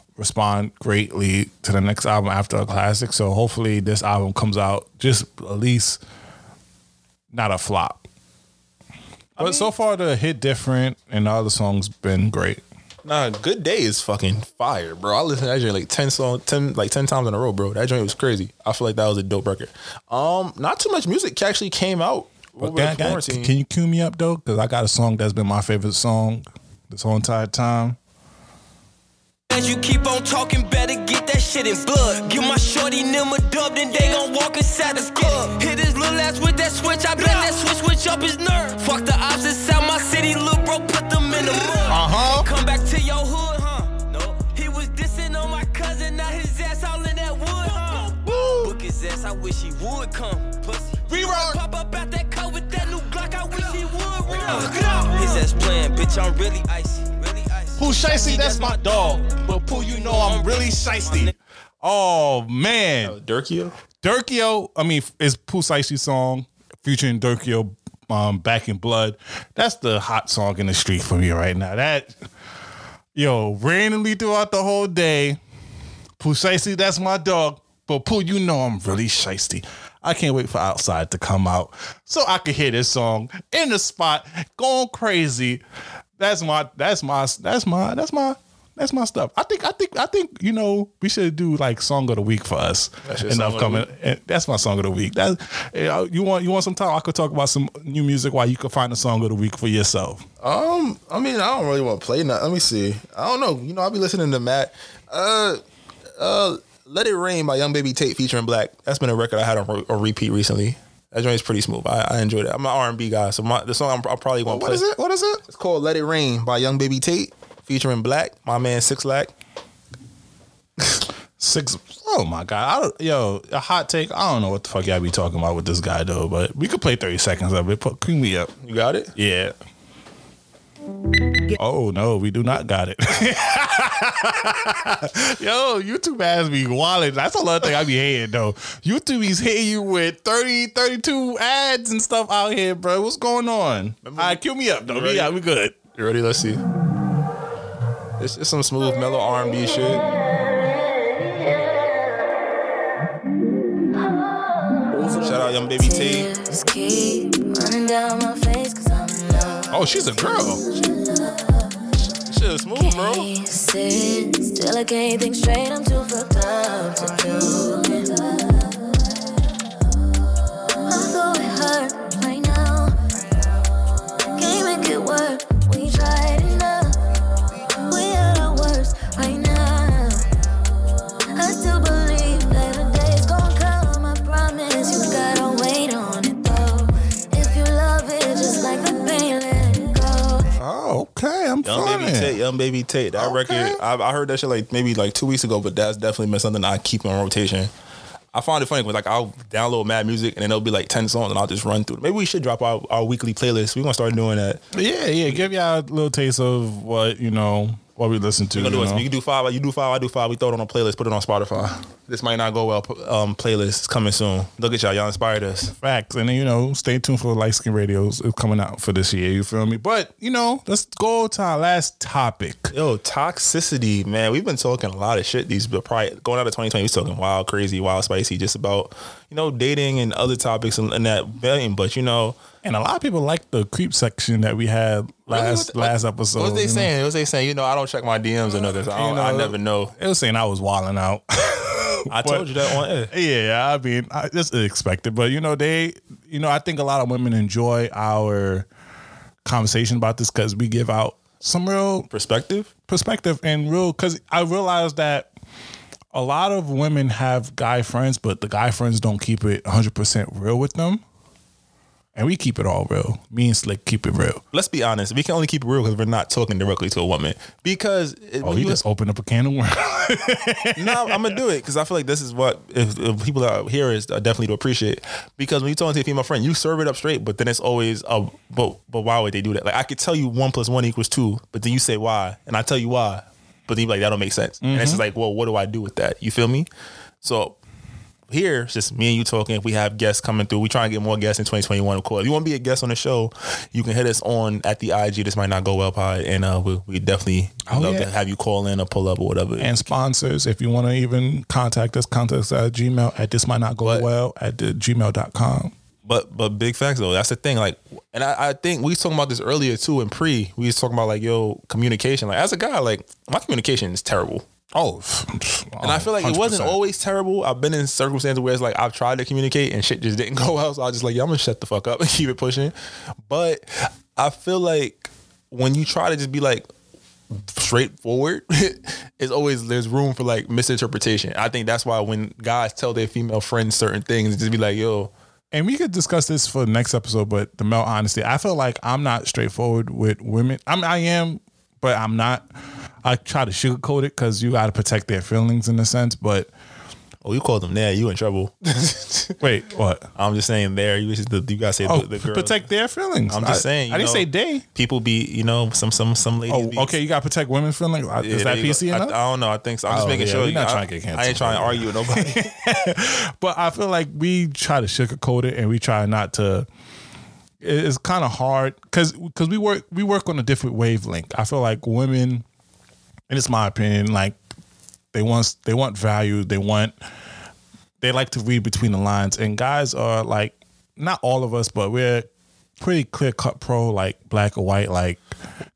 greatly to the next album after a classic. So hopefully this album comes out just at least not a flop. But so far the Hit Different and the other songs been great. Nah, Good Day is fucking fire, bro. I listened to that joint like 10 times in a row, bro. That joint was crazy. I feel like that was a dope record. Not too much music actually came out. But can you cue me up though? Because I got a song that's been my favorite song this whole entire time. As you keep on talking, better get that shit in blood. Give my shorty them a dub, then they gon' walk inside the club. Hit his little ass with that switch, I bet that switch up his nerve. Fuck the ops inside my city, look bro, put them in the mud. Come back to your hood, huh? No, he was dissing on my cousin, now his ass all in that wood, huh? Woo. Book his ass, I wish he would come, pussy. Reroll. Pop up out that car with that new Glock. I wish he would run. His ass playing, bitch. I'm really icy. Poo Shiesty, that's my dog. But Poo, you know I'm really shiesty. Oh man, Durkio. I mean, it's Poo Shiesty song featuring Durkio, Back in Blood. That's the hot song in the street for me right now. That, yo, randomly throughout the whole day, Poo Shiesty, that's my dog. But Poo, you know I'm really shiesty. I can't wait for Outside to come out so I can hear this song in the spot, going crazy. That's my stuff. I think you know we should do like song of the week for us in the upcoming. That's my song of the week. That you want some time? I could talk about some new music while you could find a song of the week for yourself. I mean, I don't really want to play nothing. Let me see. I don't know. You know, I'll be listening to Matt. Let It Rain by Young Baby Tate featuring Black. That's been a record I had on repeat recently. That joint is pretty smooth. I enjoyed it. I'm an R&B guy, so the song I'm probably going to play. What is it? It's called Let It Rain by Young Baby Tate featuring Black. My man 6LACK. Oh my God. A hot take. I don't know what the fuck y'all be talking about with this guy though, but we could play 30 seconds of it. Clean me up. You got it? Yeah. Oh no, we do not got it. Yo, YouTube has me wallet. That's another thing I be hating though. YouTube is hitting you with 32 ads and stuff out here, bro. What's going on? Alright, cue me up though. Yeah, we good. You ready? Let's see. It's some smooth mellow R&B shit. Shout out Young Baby T. Oh, she's a girl. Shit is smooth, bro. Still I can't think straight. I'm too fucked up to do it. Young Baby Tate. That record, I heard that shit maybe 2 weeks ago, but that's definitely been something I keep in rotation. I find it funny because I'll download mad music and then there'll be 10 songs and I'll just run through it. Maybe we should drop our weekly playlist. We're going to start doing that. Yeah. Give y'all a little taste of what we listen to. You do five, you do five, I do five. We throw it on a playlist, put it on Spotify. This Might Not Go Well playlist is coming soon. Look at y'all. Y'all inspired us. Facts. And then, stay tuned for Light Skin Radio's. It's coming out for this year. You feel me? But, let's go to our last topic. Yo, toxicity, man. We've been talking a lot of shit. But probably going out of 2020, we was talking wild, crazy, wild, spicy, just about, dating and other topics and that vein. But, and a lot of people like the creep section that we had last episode. What was they saying? I don't check my DMs or nothing. So I never know. It was saying I was wilding out. I told you that on air. Yeah, it's expected. But, I think a lot of women enjoy our conversation about this because we give out some real perspective and real, because I realized that a lot of women have guy friends, but the guy friends don't keep it 100% real with them. And we keep it all real. Me and Slick keep it real. Let's be honest. We can only keep it real because we're not talking directly to a woman. Because... just opened up a can of worms. No, I'm going to do it because I feel like this is what if people that hear is definitely to appreciate. Because when you're talking to a female friend, you serve it up straight, but then it's always, but why would they do that? Like, I could tell you 1 + 1 = 2, but then you say why, and I tell you why, but then you're like, that don't make sense. Mm-hmm. And it's just like, well, what do I do with that? You feel me? So... here, it's just me and you talking. If we have guests coming through, we try and get more guests in 2021, of course. If you want to be a guest on the show, you can hit us on at the IG, This Might Not Go Well pod, and we definitely love to have you call in or pull up or whatever. And sponsors, if you want to even contact us, contact us at Gmail at thismightnotgowell@gmail.com. But big facts though, that's the thing. And I think we was talking about this earlier too. And we was talking about communication. As a guy, my communication is terrible. Oh, and I feel like 100%. It wasn't always terrible. I've been in circumstances where it's I've tried to communicate and shit just didn't go out. So I was just I'm gonna shut the fuck up and keep it pushing. But I feel like when you try to just be straightforward, it's always there's room for misinterpretation. I think that's why when guys tell their female friends certain things, just be like, yo. And we could discuss this for the next episode, but the male honesty. I feel like I'm not straightforward with women. I am. But I'm not. I try to sugarcoat it because you got to protect their feelings in a sense. But you called them there, you in trouble. Wait, what? I'm just saying there. You gotta say the girl. Protect their feelings. I'm just saying. I didn't say they. People be some ladies. Oh, okay. You gotta protect women's feelings. Is that PC enough? I don't know. I think so. I'm just making sure. You're not trying to get canceled. I ain't trying to argue with nobody. But I feel like we try to sugarcoat it and we try not to. It's kind of hard because we work on a different wavelength. I feel like women, and it's my opinion, they want value. They like to read between the lines. And guys are not all of us, but we're pretty clear cut pro, black or white.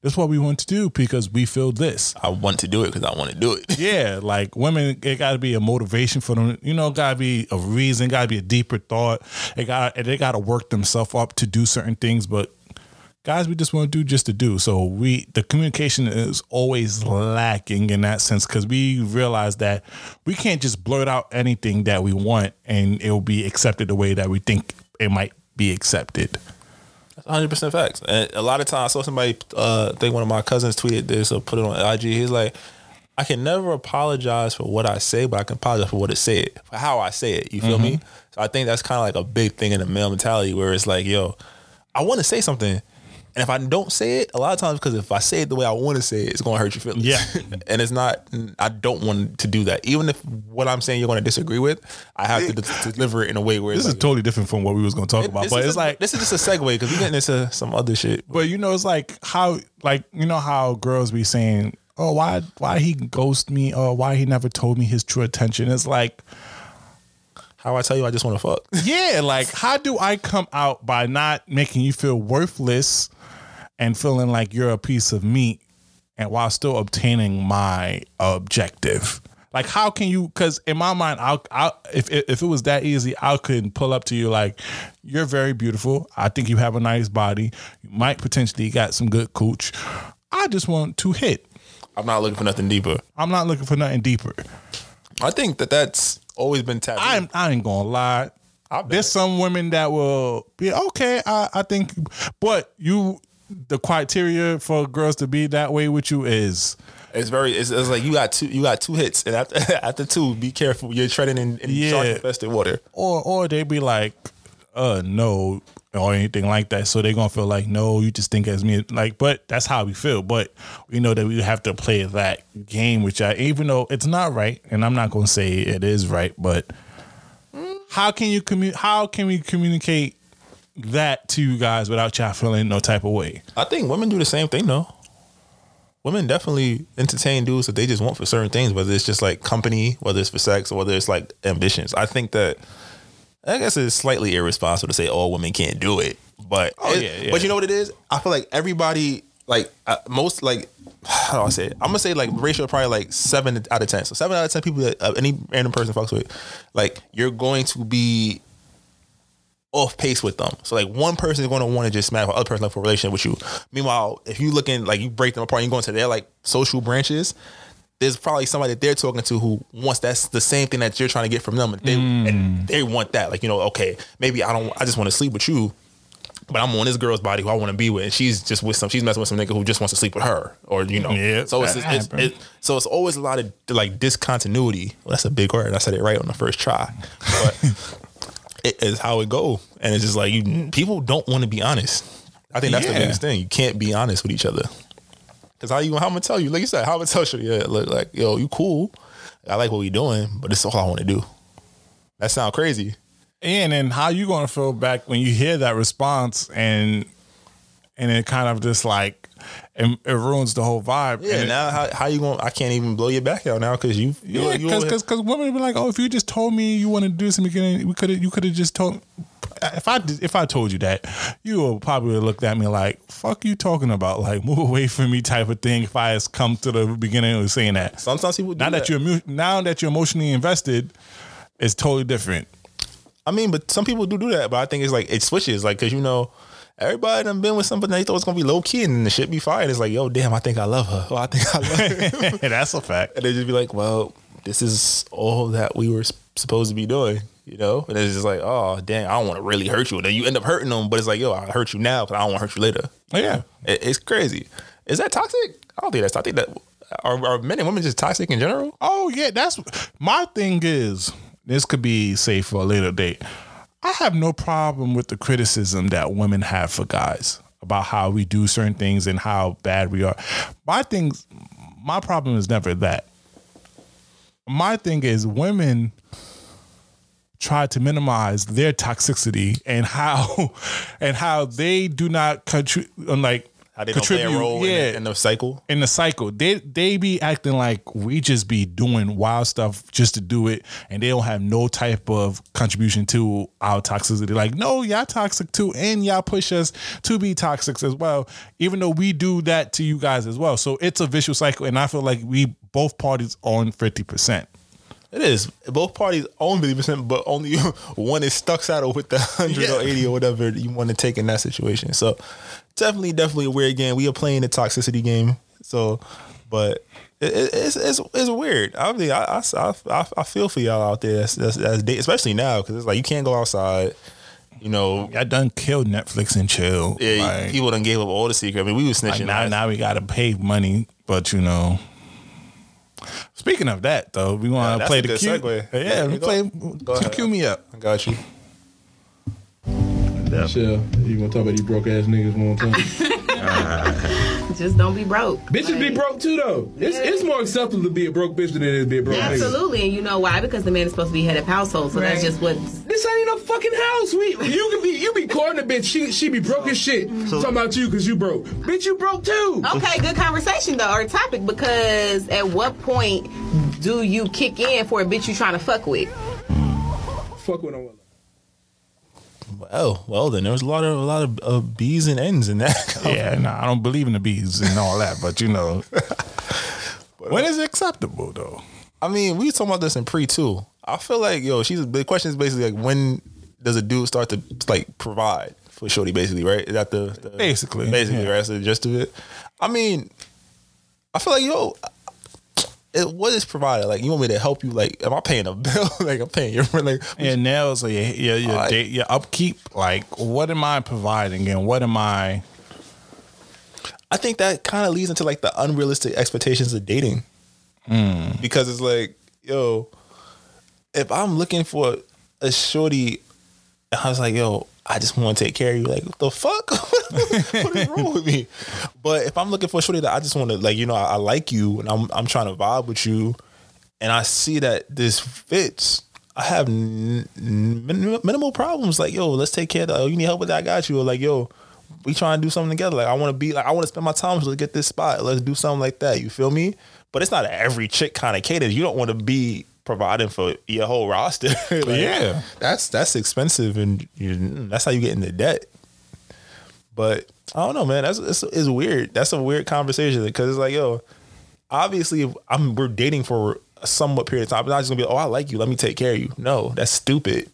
This is what we want to do because we feel this. I want to do it because I want to do it. Yeah, women, it got to be a motivation for them. Got to be a reason. Got to be a deeper thought. They got to work themselves up to do certain things. But guys, we just want to do just to do. So the communication is always lacking in that sense because we realize that we can't just blurt out anything that we want and it will be accepted the way that we think it might be accepted. 100% facts. And a lot of times I saw somebody I think one of my cousins tweeted this or put it on IG. He's like, I can never apologize for what I say, but I can apologize for what it said, for how I say it. You feel me? So I think that's kind of a big thing in the male mentality where it's yo, I want to say something. And if I don't say it, a lot of times, because if I say it the way I want to say it, it's going to hurt your feelings. Yeah. And it's not, I don't want to do that. Even if what I'm saying you're going to disagree with, I have to deliver it in a way where this is totally different from what we was going to talk about. But it's this is just a segue because we're getting into some other shit. But it's how girls be saying, oh, why he ghosted me? Or why he never told me his true intention? It's how I tell you I just want to fuck. Yeah. How do I come out by not making you feel worthless and feeling like you're a piece of meat and while still obtaining my objective? How can you, because in my mind, if it was that easy, I could pull up to you you're very beautiful. I think you have a nice body. You might potentially got some good cooch. I just want to hit. I'm not looking for nothing deeper. I think that's always been taboo. I ain't going to lie. There's some women that will be, okay, I think, but you... the criteria for girls to be that way with you is. It's like you got two hits, and after two, be careful. You're treading in shark-infested water. Or they be like, no, or anything like that. So they're gonna feel like, no, you just think as me. Like, but that's how we feel. But we know that we have to play that game with y'all, even though it's not right. And I'm not gonna say it is right, but how can we communicate that to you guys without y'all feeling no type of way? I think women do the same thing though. Women definitely entertain dudes that they just want for certain things, whether it's just like company, whether it's for sex, or whether it's like ambitions. I think that, I guess it's slightly irresponsible to say all women can't do it, but but you know what it is? I feel like everybody, like most, like how do I say it? I'm gonna say like ratio of probably like 7 out of 10. So 7 out of 10 people that any random person fucks with, like you're going to be off pace with them. So like one person is going to want to just smack the other person up for a relationship with you. Meanwhile, if you looking like you break them apart, you going to their like social branches, there's probably somebody that they're talking to who wants that's the same thing that you're trying to get from them, and they want that. Like, you know, okay, maybe I just want to sleep with you, but I'm on this girl's body who I want to be with, and she's just with some, she's messing with some nigga who just wants to sleep with her, or you know. Yeah, so it's always a lot of like discontinuity. Well, that's a big word. I said it right on the first try, but it is how it go, and it's just like people don't want to be honest. I think that's the biggest thing. You can't be honest with each other. Cause how I'm gonna tell you, like you said, how I'm gonna tell you, look, like, yo, you cool, I like what we doing, but it's all I want to do. That sound crazy. And then how you gonna feel back when you hear that response, and it kind of just like it ruins the whole vibe. Yeah. And now how you gonna? I can't even blow your back out now because because women be like, oh, if you just told me you want to do something, you could have just told. If I told you that, you would probably looked at me like, fuck you talking about, like move away from me type of thing. If I has come to the beginning of saying that, sometimes people do now that. Now that you're emotionally invested, it's totally different. I mean, but some people do that, but I think it's like it switches, like, cause you know, everybody done been with somebody they thought it's gonna be low key, and then the shit be fire. It's like, yo, damn, I think I love her. Oh, I think I love her. That's a fact. And they just be like, well, this is all that we were supposed to be doing. You know, and it's just like, oh, dang, I don't want to really hurt you. And then you end up hurting them, but it's like, yo, I hurt you now, but I don't want to hurt you later. Yeah, it's crazy. Is that toxic? I don't think that's toxic. I think that are men and women just toxic in general. Oh yeah, that's my thing. Is this could be safe for a later date. I have no problem with the criticism that women have for guys about how we do certain things and how bad we are. My problem is never that. My thing is women try to minimize their toxicity and how they do not contribute play a role in the cycle. In the cycle, they be acting like we just be doing wild stuff just to do it, and they don't have no type of contribution to our toxicity. Like, no, y'all toxic too, and y'all push us to be toxic as well, even though we do that to you guys as well. So it's a vicious cycle, and I feel like we both parties own 50%. It is. Both parties own 50%, but only one is stuck saddled with the 100 or 80 or whatever you want to take in that situation. So definitely a weird game. We are playing the toxicity game. So, but it's weird. I feel for y'all out there. Especially now, because it's like you can't go outside. You know, I done killed Netflix and chill. Yeah, like, people done gave up all the secret. I mean, we was snitching. Like now we gotta pay money, but you know. Speaking of that, though, we want to play the cue. Yeah, we play. Cue me up. I got you. Michelle, you want to talk about these broke ass niggas one time? Just don't be broke. Bitches be broke too, though. It's more acceptable to be a broke bitch than it is to be a broke nigga. Absolutely, and you know why? Because the man is supposed to be head of household, so that's just what. This ain't no fucking house. You be courting a bitch. She be broke as shit. So, talking about you because you broke. Bitch, you broke too. Okay, good conversation though, or topic, because at what point do you kick in for a bitch you trying to fuck with? Fuck with no. Well, then there was a lot of B's and N's in that. Yeah, I don't believe in the B's and all that, but you know, but when is it acceptable though? I mean, we were talking about this in pre too. I feel like the question is basically like, when does a dude start to like provide for shorty? Basically, right? Is that the basically, right? That's the gist of it. I mean, I feel like what is provided? Like, you want me to help you? Like, am I paying a bill? Like, I'm paying your rent? Like, your nails or your upkeep? Like, what am I providing and what am I I think that kind of leads into like the unrealistic expectations of dating. Because it's like, yo, if I'm looking for a shorty, I was like, yo, I just want to take care of you. Like, what the fuck? What is wrong with me? But if I'm looking for a shorty that I just want to, like, you know, I like you and I'm trying to vibe with you, and I see that this fits, I have minimal problems. Like, yo, let's take care of that. Oh, you need help with that? I got you. Or like, yo, we trying to do something together. Like, I want to be, like, I want to spend my time. Let's get this spot. Let's do something like that. You feel me? But it's not every chick kind of catered. You don't want to be providing for your whole roster. Like, yeah, that's expensive, and that's how you get into debt. But I don't know, man. It's weird. That's a weird conversation, because it's like, yo, obviously, if we're dating for a somewhat period of time, I'm not just gonna be, oh, I like you, let me take care of you. No, that's stupid.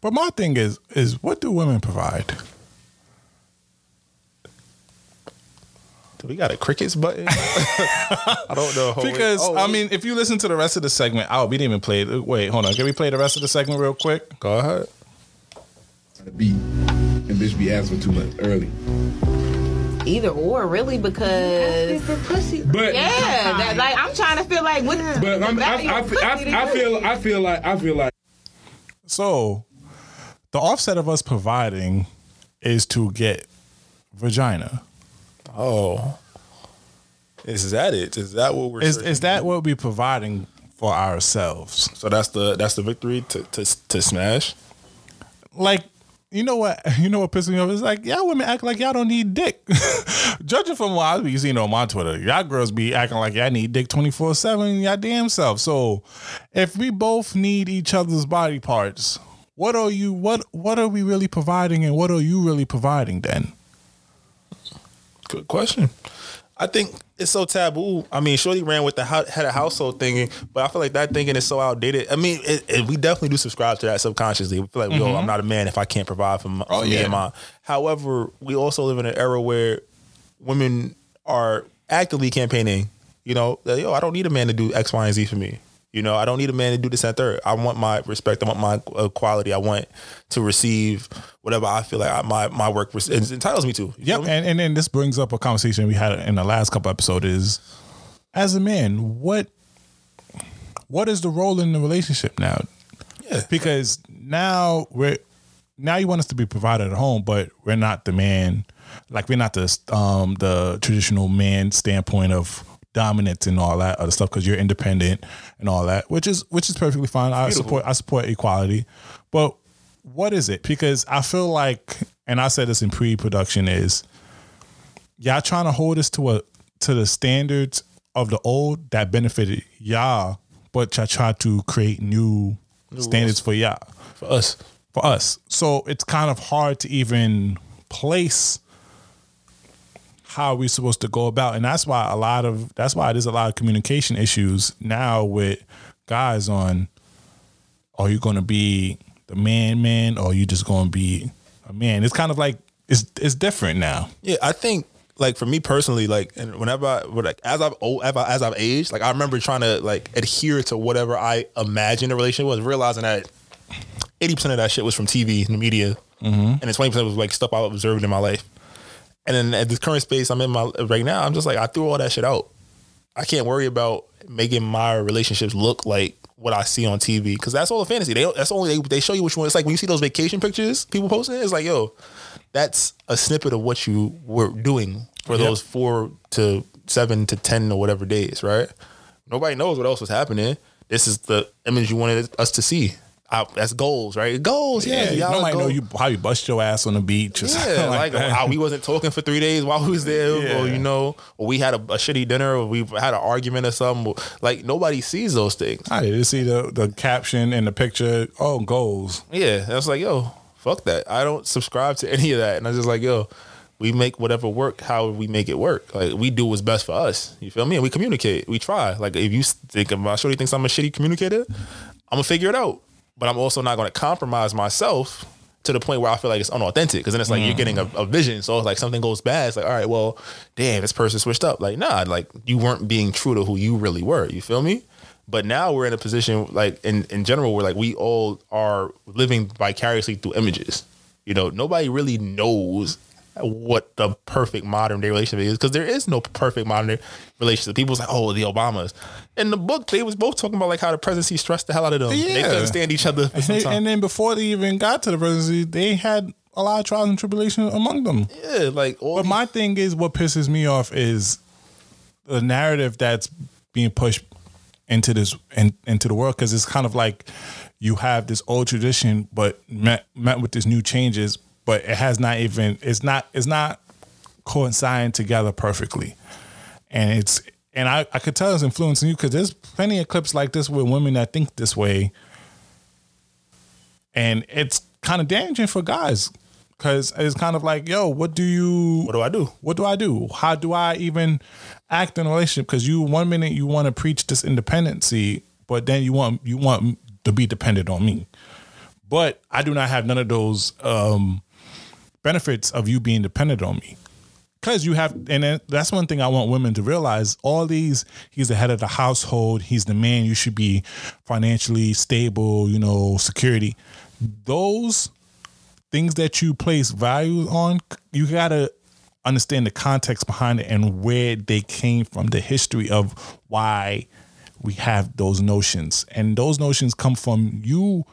But my thing is what do women provide? Do we got a crickets button? I don't know. Because, oh, I mean, if you listen to the rest of the segment, oh, we didn't even play it. Wait, hold on. Can we play the rest of the segment real quick? Go ahead. Beat. And bitch be asking for too much early. Either or, really, because for pussy. But yeah, that, like, I'm trying to feel like what. But I feel like. So, the offset of us providing is to get vagina. Oh, is that it? Is that what we're? Is that what we're providing for ourselves? So that's the victory to smash. Like, you know what pisses me off is like, y'all women act like y'all don't need dick. Judging from what I be seeing on my Twitter, y'all girls be acting like y'all need dick 24/7, y'all damn self. So if we both need each other's body parts, what are we really providing, and what are you really providing then? Good question. I think it's so taboo. I mean, shorty ran with the had a household thinking, but I feel like that thinking is so outdated. I mean, we definitely do subscribe to that subconsciously. We feel like, yo, I'm not a man if I can't provide for me and mine. However, we also live in an era where women are actively campaigning. You know, that, yo, I don't need a man to do X, Y, and Z for me. You know, I don't need a man to do this and third. I want my respect. I want my equality. I want to receive whatever I feel like my work entitles me to. Yep. And then this brings up a conversation we had in the last couple episodes is, as a man, what is the role in the relationship now? Yeah. Because now you want us to be provided at home, but we're not the man. Like, we're not the traditional man standpoint of dominance and all that other stuff, because you're independent and all that, which is perfectly fine. I support equality, but what is it? Because I feel like, and I said this in pre-production, is y'all trying to hold us to the standards of the old that benefited y'all, but y'all try to create new standards for y'all, for us. So it's kind of hard to even place how are we supposed to go about, and that's why there's a lot of communication issues now with guys on, are you going to be the man or are you just going to be a man? It's kind of like it's different now. Yeah, I think, like, for me personally, like, and whenever as I've aged, like, I remember trying to, like, adhere to whatever I imagined a relationship was, realizing that 80% of that shit was from TV and the media, and then 20% was like stuff I observed in my life. And then at this current space I'm in right now, I'm just like, I threw all that shit out. I can't worry about making my relationships look like what I see on TV, because that's all a fantasy. They show you what you want. It's like when you see those vacation pictures people posting, it's like, yo, that's a snippet of what you were doing for those 4 to 7 to 10 or whatever days, right? Nobody knows what else was happening. This is the image you wanted us to see. That's goals, right? Goals, yeah. Y'all might know how you bust your ass on the beach, or something like that. How we wasn't talking for 3 days while we was there, or or we had a shitty dinner, or we had an argument or something. Like, nobody sees those things. I didn't see the caption and the picture. Oh, goals. Yeah, I was like, yo, fuck that. I don't subscribe to any of that. And I was just like, yo, we make whatever work. How we make it work? Like, we do what's best for us. You feel me? And we communicate. We try. Like, if you think about, shorty thinks I'm a shitty communicator, I'm gonna figure it out. But I'm also not going to compromise myself to the point where I feel like it's unauthentic. Because then it's like you're getting a vision. So it's like something goes bad. It's like, all right, well, damn, this person switched up. Like, nah, like, you weren't being true to who you really were. You feel me? But now we're in a position, like, in general, where, like, we all are living vicariously through images. You know, nobody really knows what the perfect modern day relationship is, because there is no perfect modern day relationship. People's like, oh, the Obamas. In the book, they was both talking about like how the presidency stressed the hell out of them. Yeah. They couldn't stand each other for some time. And then before they even got to the presidency, they had a lot of trials and tribulations among them. Yeah, like. But my thing is, what pisses me off is the narrative that's being pushed into this and into the world, because it's kind of like you have this old tradition, but met with this new changes. But it has not even, it's not coinciding together perfectly. And I could tell it's influencing you, because there's plenty of clips like this with women that think this way. And it's kind of damaging for guys, because it's kind of like, yo, what do I do? How do I even act in a relationship? Because you, one minute you want to preach this independency, but then you want to be dependent on me. But I do not have none of those benefits of you being dependent on me, because you have, and that's one thing I want women to realize. All these, he's the head of the household, he's the man, you should be financially stable, you know, security. Those things that you place value on, you gotta understand the context behind it and where they came from, the history of why we have those notions, and those notions come from you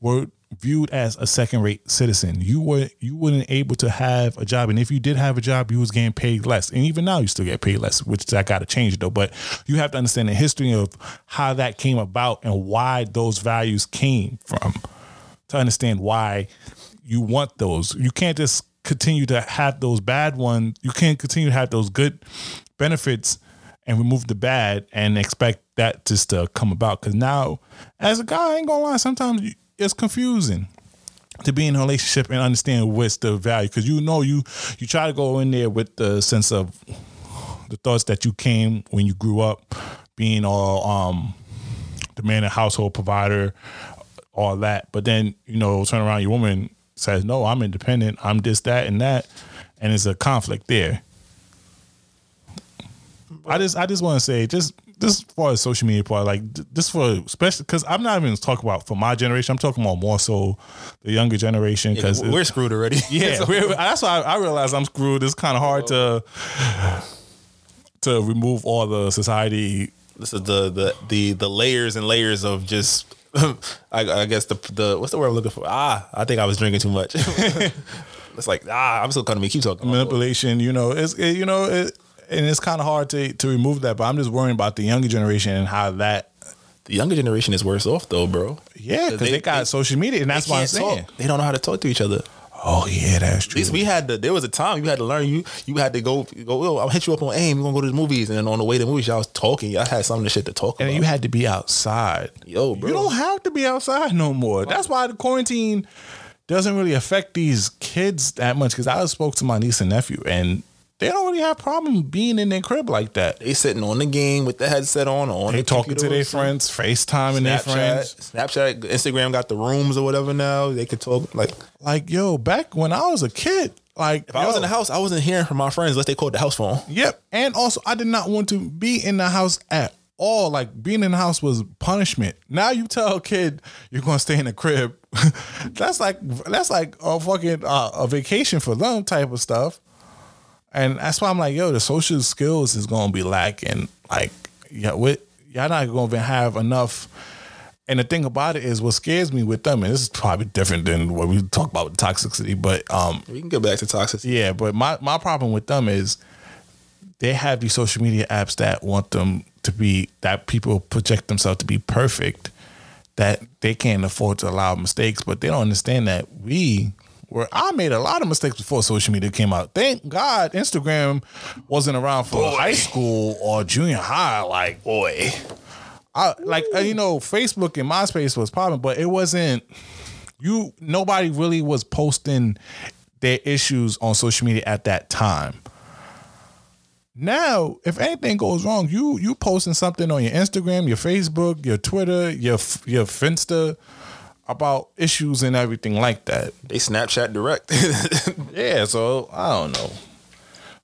were viewed as a second-rate citizen. You weren't able to have a job, and if you did have a job, you was getting paid less. And even now, you still get paid less, which I got to change though. But you have to understand the history of how that came about and why those values came from, to understand why you want those. You can't just continue to have those bad ones. You can't continue to have those good benefits and remove the bad and expect that just to come about. Because now, as a guy, I ain't gonna lie, sometimes it's confusing to be in a relationship and understand what's the value, because you know you try to go in there with the sense of the thoughts that you came when you grew up being all the man and household provider, all that. But then, you know, turn around, your woman says, no, I'm independent, I'm this, that, and that, and it's a conflict there. I just want to say, just for the social media part, like this for especially, because I'm not even talking about for my generation. I'm talking about more so the younger generation, because we're screwed already. Yeah, that's why I realize I'm screwed. It's kind of hard to remove all the society. This is the layers and layers of just. I guess the what's the word I'm looking for? I think I was drinking too much. It's like I'm still coming to me. Keep talking. Manipulation. You know, and it's kind of hard to remove that, but I'm just worrying about the younger generation and how that. The younger generation is worse off though, bro. Yeah, because they got social media, and that's why I'm saying they don't know how to talk to each other. Oh yeah, that's true. At least there was a time you had to learn. You had to go. I'll hit you up on AIM. We're gonna go to the movies, and then on the way to the movies, y'all was talking. Y'all had something to talk about. And you had to be outside. Yo, bro, you don't have to be outside no more. That's why the quarantine doesn't really affect these kids that much. Because I spoke to my niece and nephew, and they don't really have problem being in their crib like that. They sitting on the game with the headset on, or they talking to their friends, FaceTiming their friends. Snapchat, Instagram got the rooms or whatever now. They could talk like yo, back when I was a kid, like if I was in the house, I wasn't hearing from my friends unless they called the house phone. Yep. And also I did not want to be in the house at all. Like being in the house was punishment. Now you tell a kid you're gonna stay in the crib. that's like a fucking a vacation for them type of stuff. And that's why I'm like, yo, the social skills is gonna be lacking. Like, yeah, y'all not gonna even have enough. And the thing about it is, what scares me with them, and this is probably different than what we talk about with toxicity, but we can go back to toxicity. Yeah, but my problem with them is they have these social media apps that want them to be, that people project themselves to be perfect, that they can't afford to allow mistakes, but they don't understand that where I made a lot of mistakes before social media came out. Thank God Instagram wasn't around for high school or junior high. Like, boy, Facebook and MySpace was a problem, but it wasn't. Nobody really was posting their issues on social media at that time. Now, if anything goes wrong, you posting something on your Instagram, your Facebook, your Twitter, your Finsta, about issues and everything like that. They Snapchat direct. Yeah, so I don't know.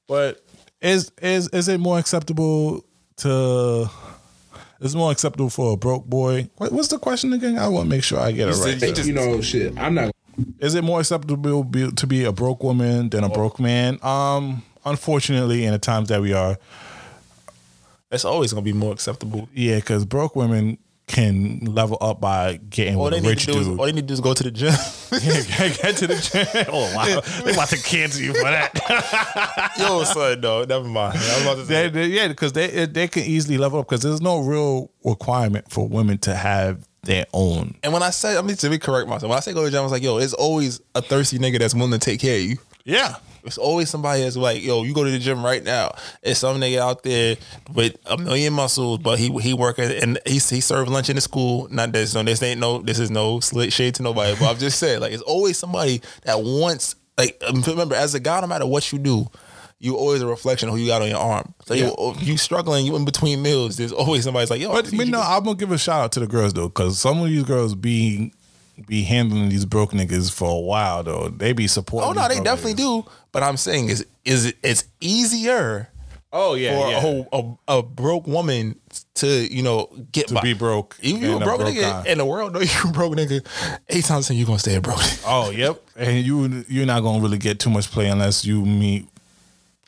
But is it more acceptable to? It's more acceptable for a broke boy. What's the question again? I want to make sure I get it right. You know, shit. I'm not. Is it more acceptable to be a broke woman than a broke man? Unfortunately, in the times that we are, it's always going to be more acceptable. Yeah, because broke women can level up by getting with a rich dude. All they need to do is go to the gym. Yeah, get to the gym. Oh, wow. They about to cancel you for that. Yo, son, no, never mind. Yeah, because they can easily level up because there's no real requirement for women to have their own. And when I said, I mean, to correct myself, when I say go to the gym, I was like, yo, it's always a thirsty nigga that's willing to take care of you. Yeah. It's always somebody that's like, yo, you go to the gym right now. It's some nigga out there with a million muscles, but he working and he served lunch in the school. Not that this is no slit shade to nobody, but I'm just saying, like, it's always somebody that wants, like, remember, as a guy, no matter what you do, you always a reflection of who you got on your arm. So yeah. you struggling, you in between meals. There's always somebody's like, yo. But no, I'm gonna give a shout out to the girls though, because some of these girls be handling these broke niggas for a while though. They be supporting. Oh no, they definitely niggas do. But I'm saying it's easier. Oh yeah, for a broke woman to get to by. Be broke. Even you a broke nigga in the world, no, you a broke nigga. 8 times 10, you are gonna stay a broke nigga. Oh yep, and you're not gonna really get too much play unless you meet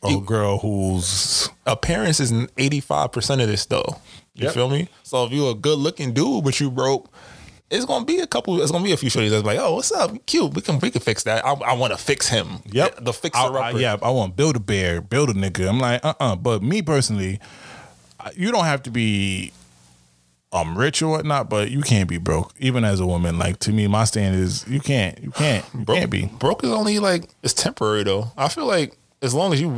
a girl whose appearance is 85% of this though. You feel me? So if you a good looking dude but you broke, it's gonna be a few shorties that's like, oh, what's up? Cute. We can fix that. I want to fix him. Yep. The fixer-upper. Yeah, I want to build a bear, build a nigga. I'm like, But me personally, you don't have to be rich or whatnot, but you can't be broke. Even as a woman, like, to me, my stand is you can't be. Broke is only like, it's temporary though. I feel like as long as you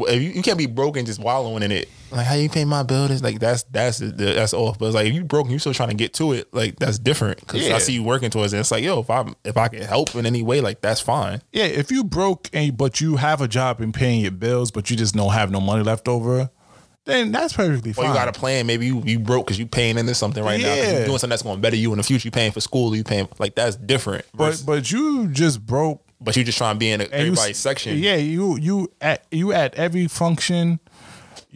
can't be broke and just wallowing in it. Like, how you pay my bill? It's like that's off. But it's like if you broke and you still trying to get to it, like that's different because I see you working towards it. It's like, yo, if I can help in any way, like that's fine. Yeah, if you broke but you have a job and paying your bills, but you just don't have no money left over, then that's perfectly fine. Or you got a plan. Maybe you broke because you paying into something right now. You're doing something that's going to better you in the future. You paying for school. You paying, like, that's different. But you just broke. But you just trying to be in everybody's section. Yeah, you at every function.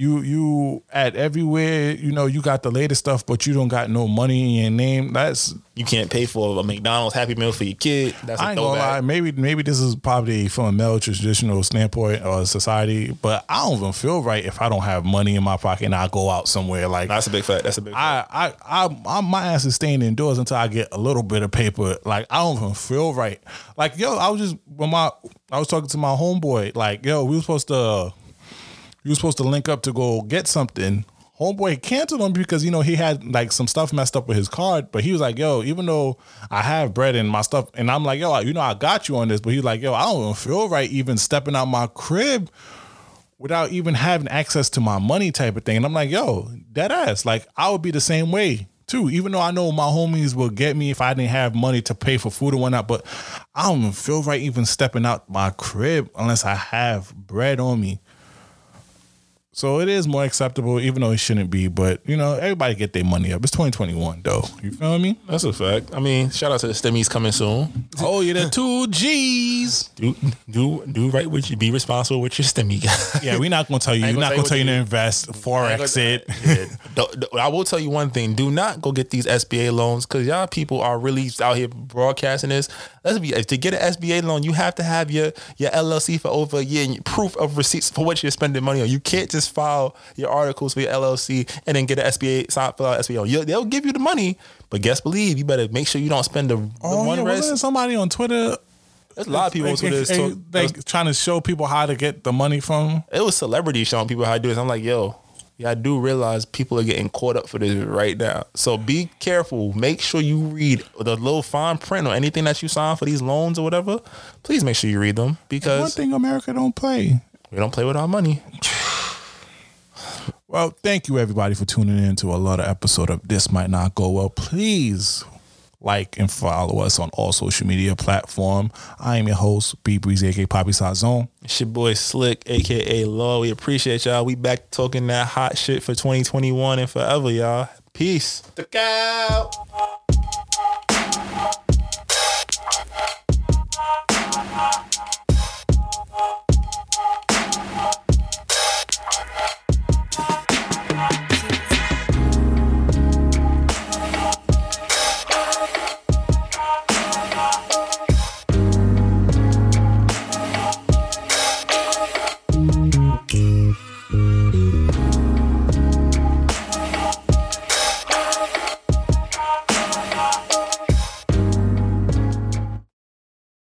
You at everywhere, you got the latest stuff, but you don't got no money in your name. That's, you can't pay for a McDonald's Happy Meal for your kid. That's I ain't gonna lie. Maybe this is probably from a male traditional standpoint or society, but I don't even feel right if I don't have money in my pocket and I go out somewhere. Like, that's a big fact. My ass is staying indoors until I get a little bit of paper. Like, I don't even feel right. Like, yo, I was talking to my homeboy. Like, yo, you were supposed to link up to go get something. Homeboy canceled him because, he had like some stuff messed up with his card. But he was like, yo, even though I have bread and my stuff, and I'm like, yo, I got you on this. But he's like, yo, I don't even feel right even stepping out my crib without even having access to my money type of thing. And I'm like, yo, dead ass. Like, I would be the same way too, even though I know my homies will get me if I didn't have money to pay for food and whatnot. But I don't even feel right even stepping out my crib unless I have bread on me. So it is more acceptable, even though it shouldn't be. But, everybody get their money up. It's 2021, though. You feel me? That's a fact. I mean, shout out to the STEMIs coming soon. Oh, you're the 2 G's. Do right with you. Be responsible with your STEMI guy. Yeah, we're not going to tell you. We're not going to tell you to invest, Forex it. Yeah. I will tell you one thing. Do not go get these SBA loans because y'all people are really out here broadcasting this. To get an SBA loan, you have to have your LLC for over a year and proof of receipts for what you're spending money on. You can't just file your articles for your LLC and then get an SBA, sign for an SBA. They'll give you the money, but you better make sure you don't spend the somebody on Twitter. There's a lot of people on Twitter trying to show people how to get the money from. It was celebrities showing people how to do this. I'm like, yo, yeah, I do realize people are getting caught up for this right now. So be careful. Make sure you read the little fine print or anything that you sign for these loans or whatever. Please make sure you read them because one thing America don't play. We don't play with our money. Well, thank you everybody for tuning in to another episode of This Might Not Go Well. Please like and follow us on all social media platform. I am your host, B Breezy, aka Poppy Sazon. It's your boy Slick, aka Law. We appreciate y'all. We back talking that hot shit for 2021 and forever, y'all. Peace. Look out.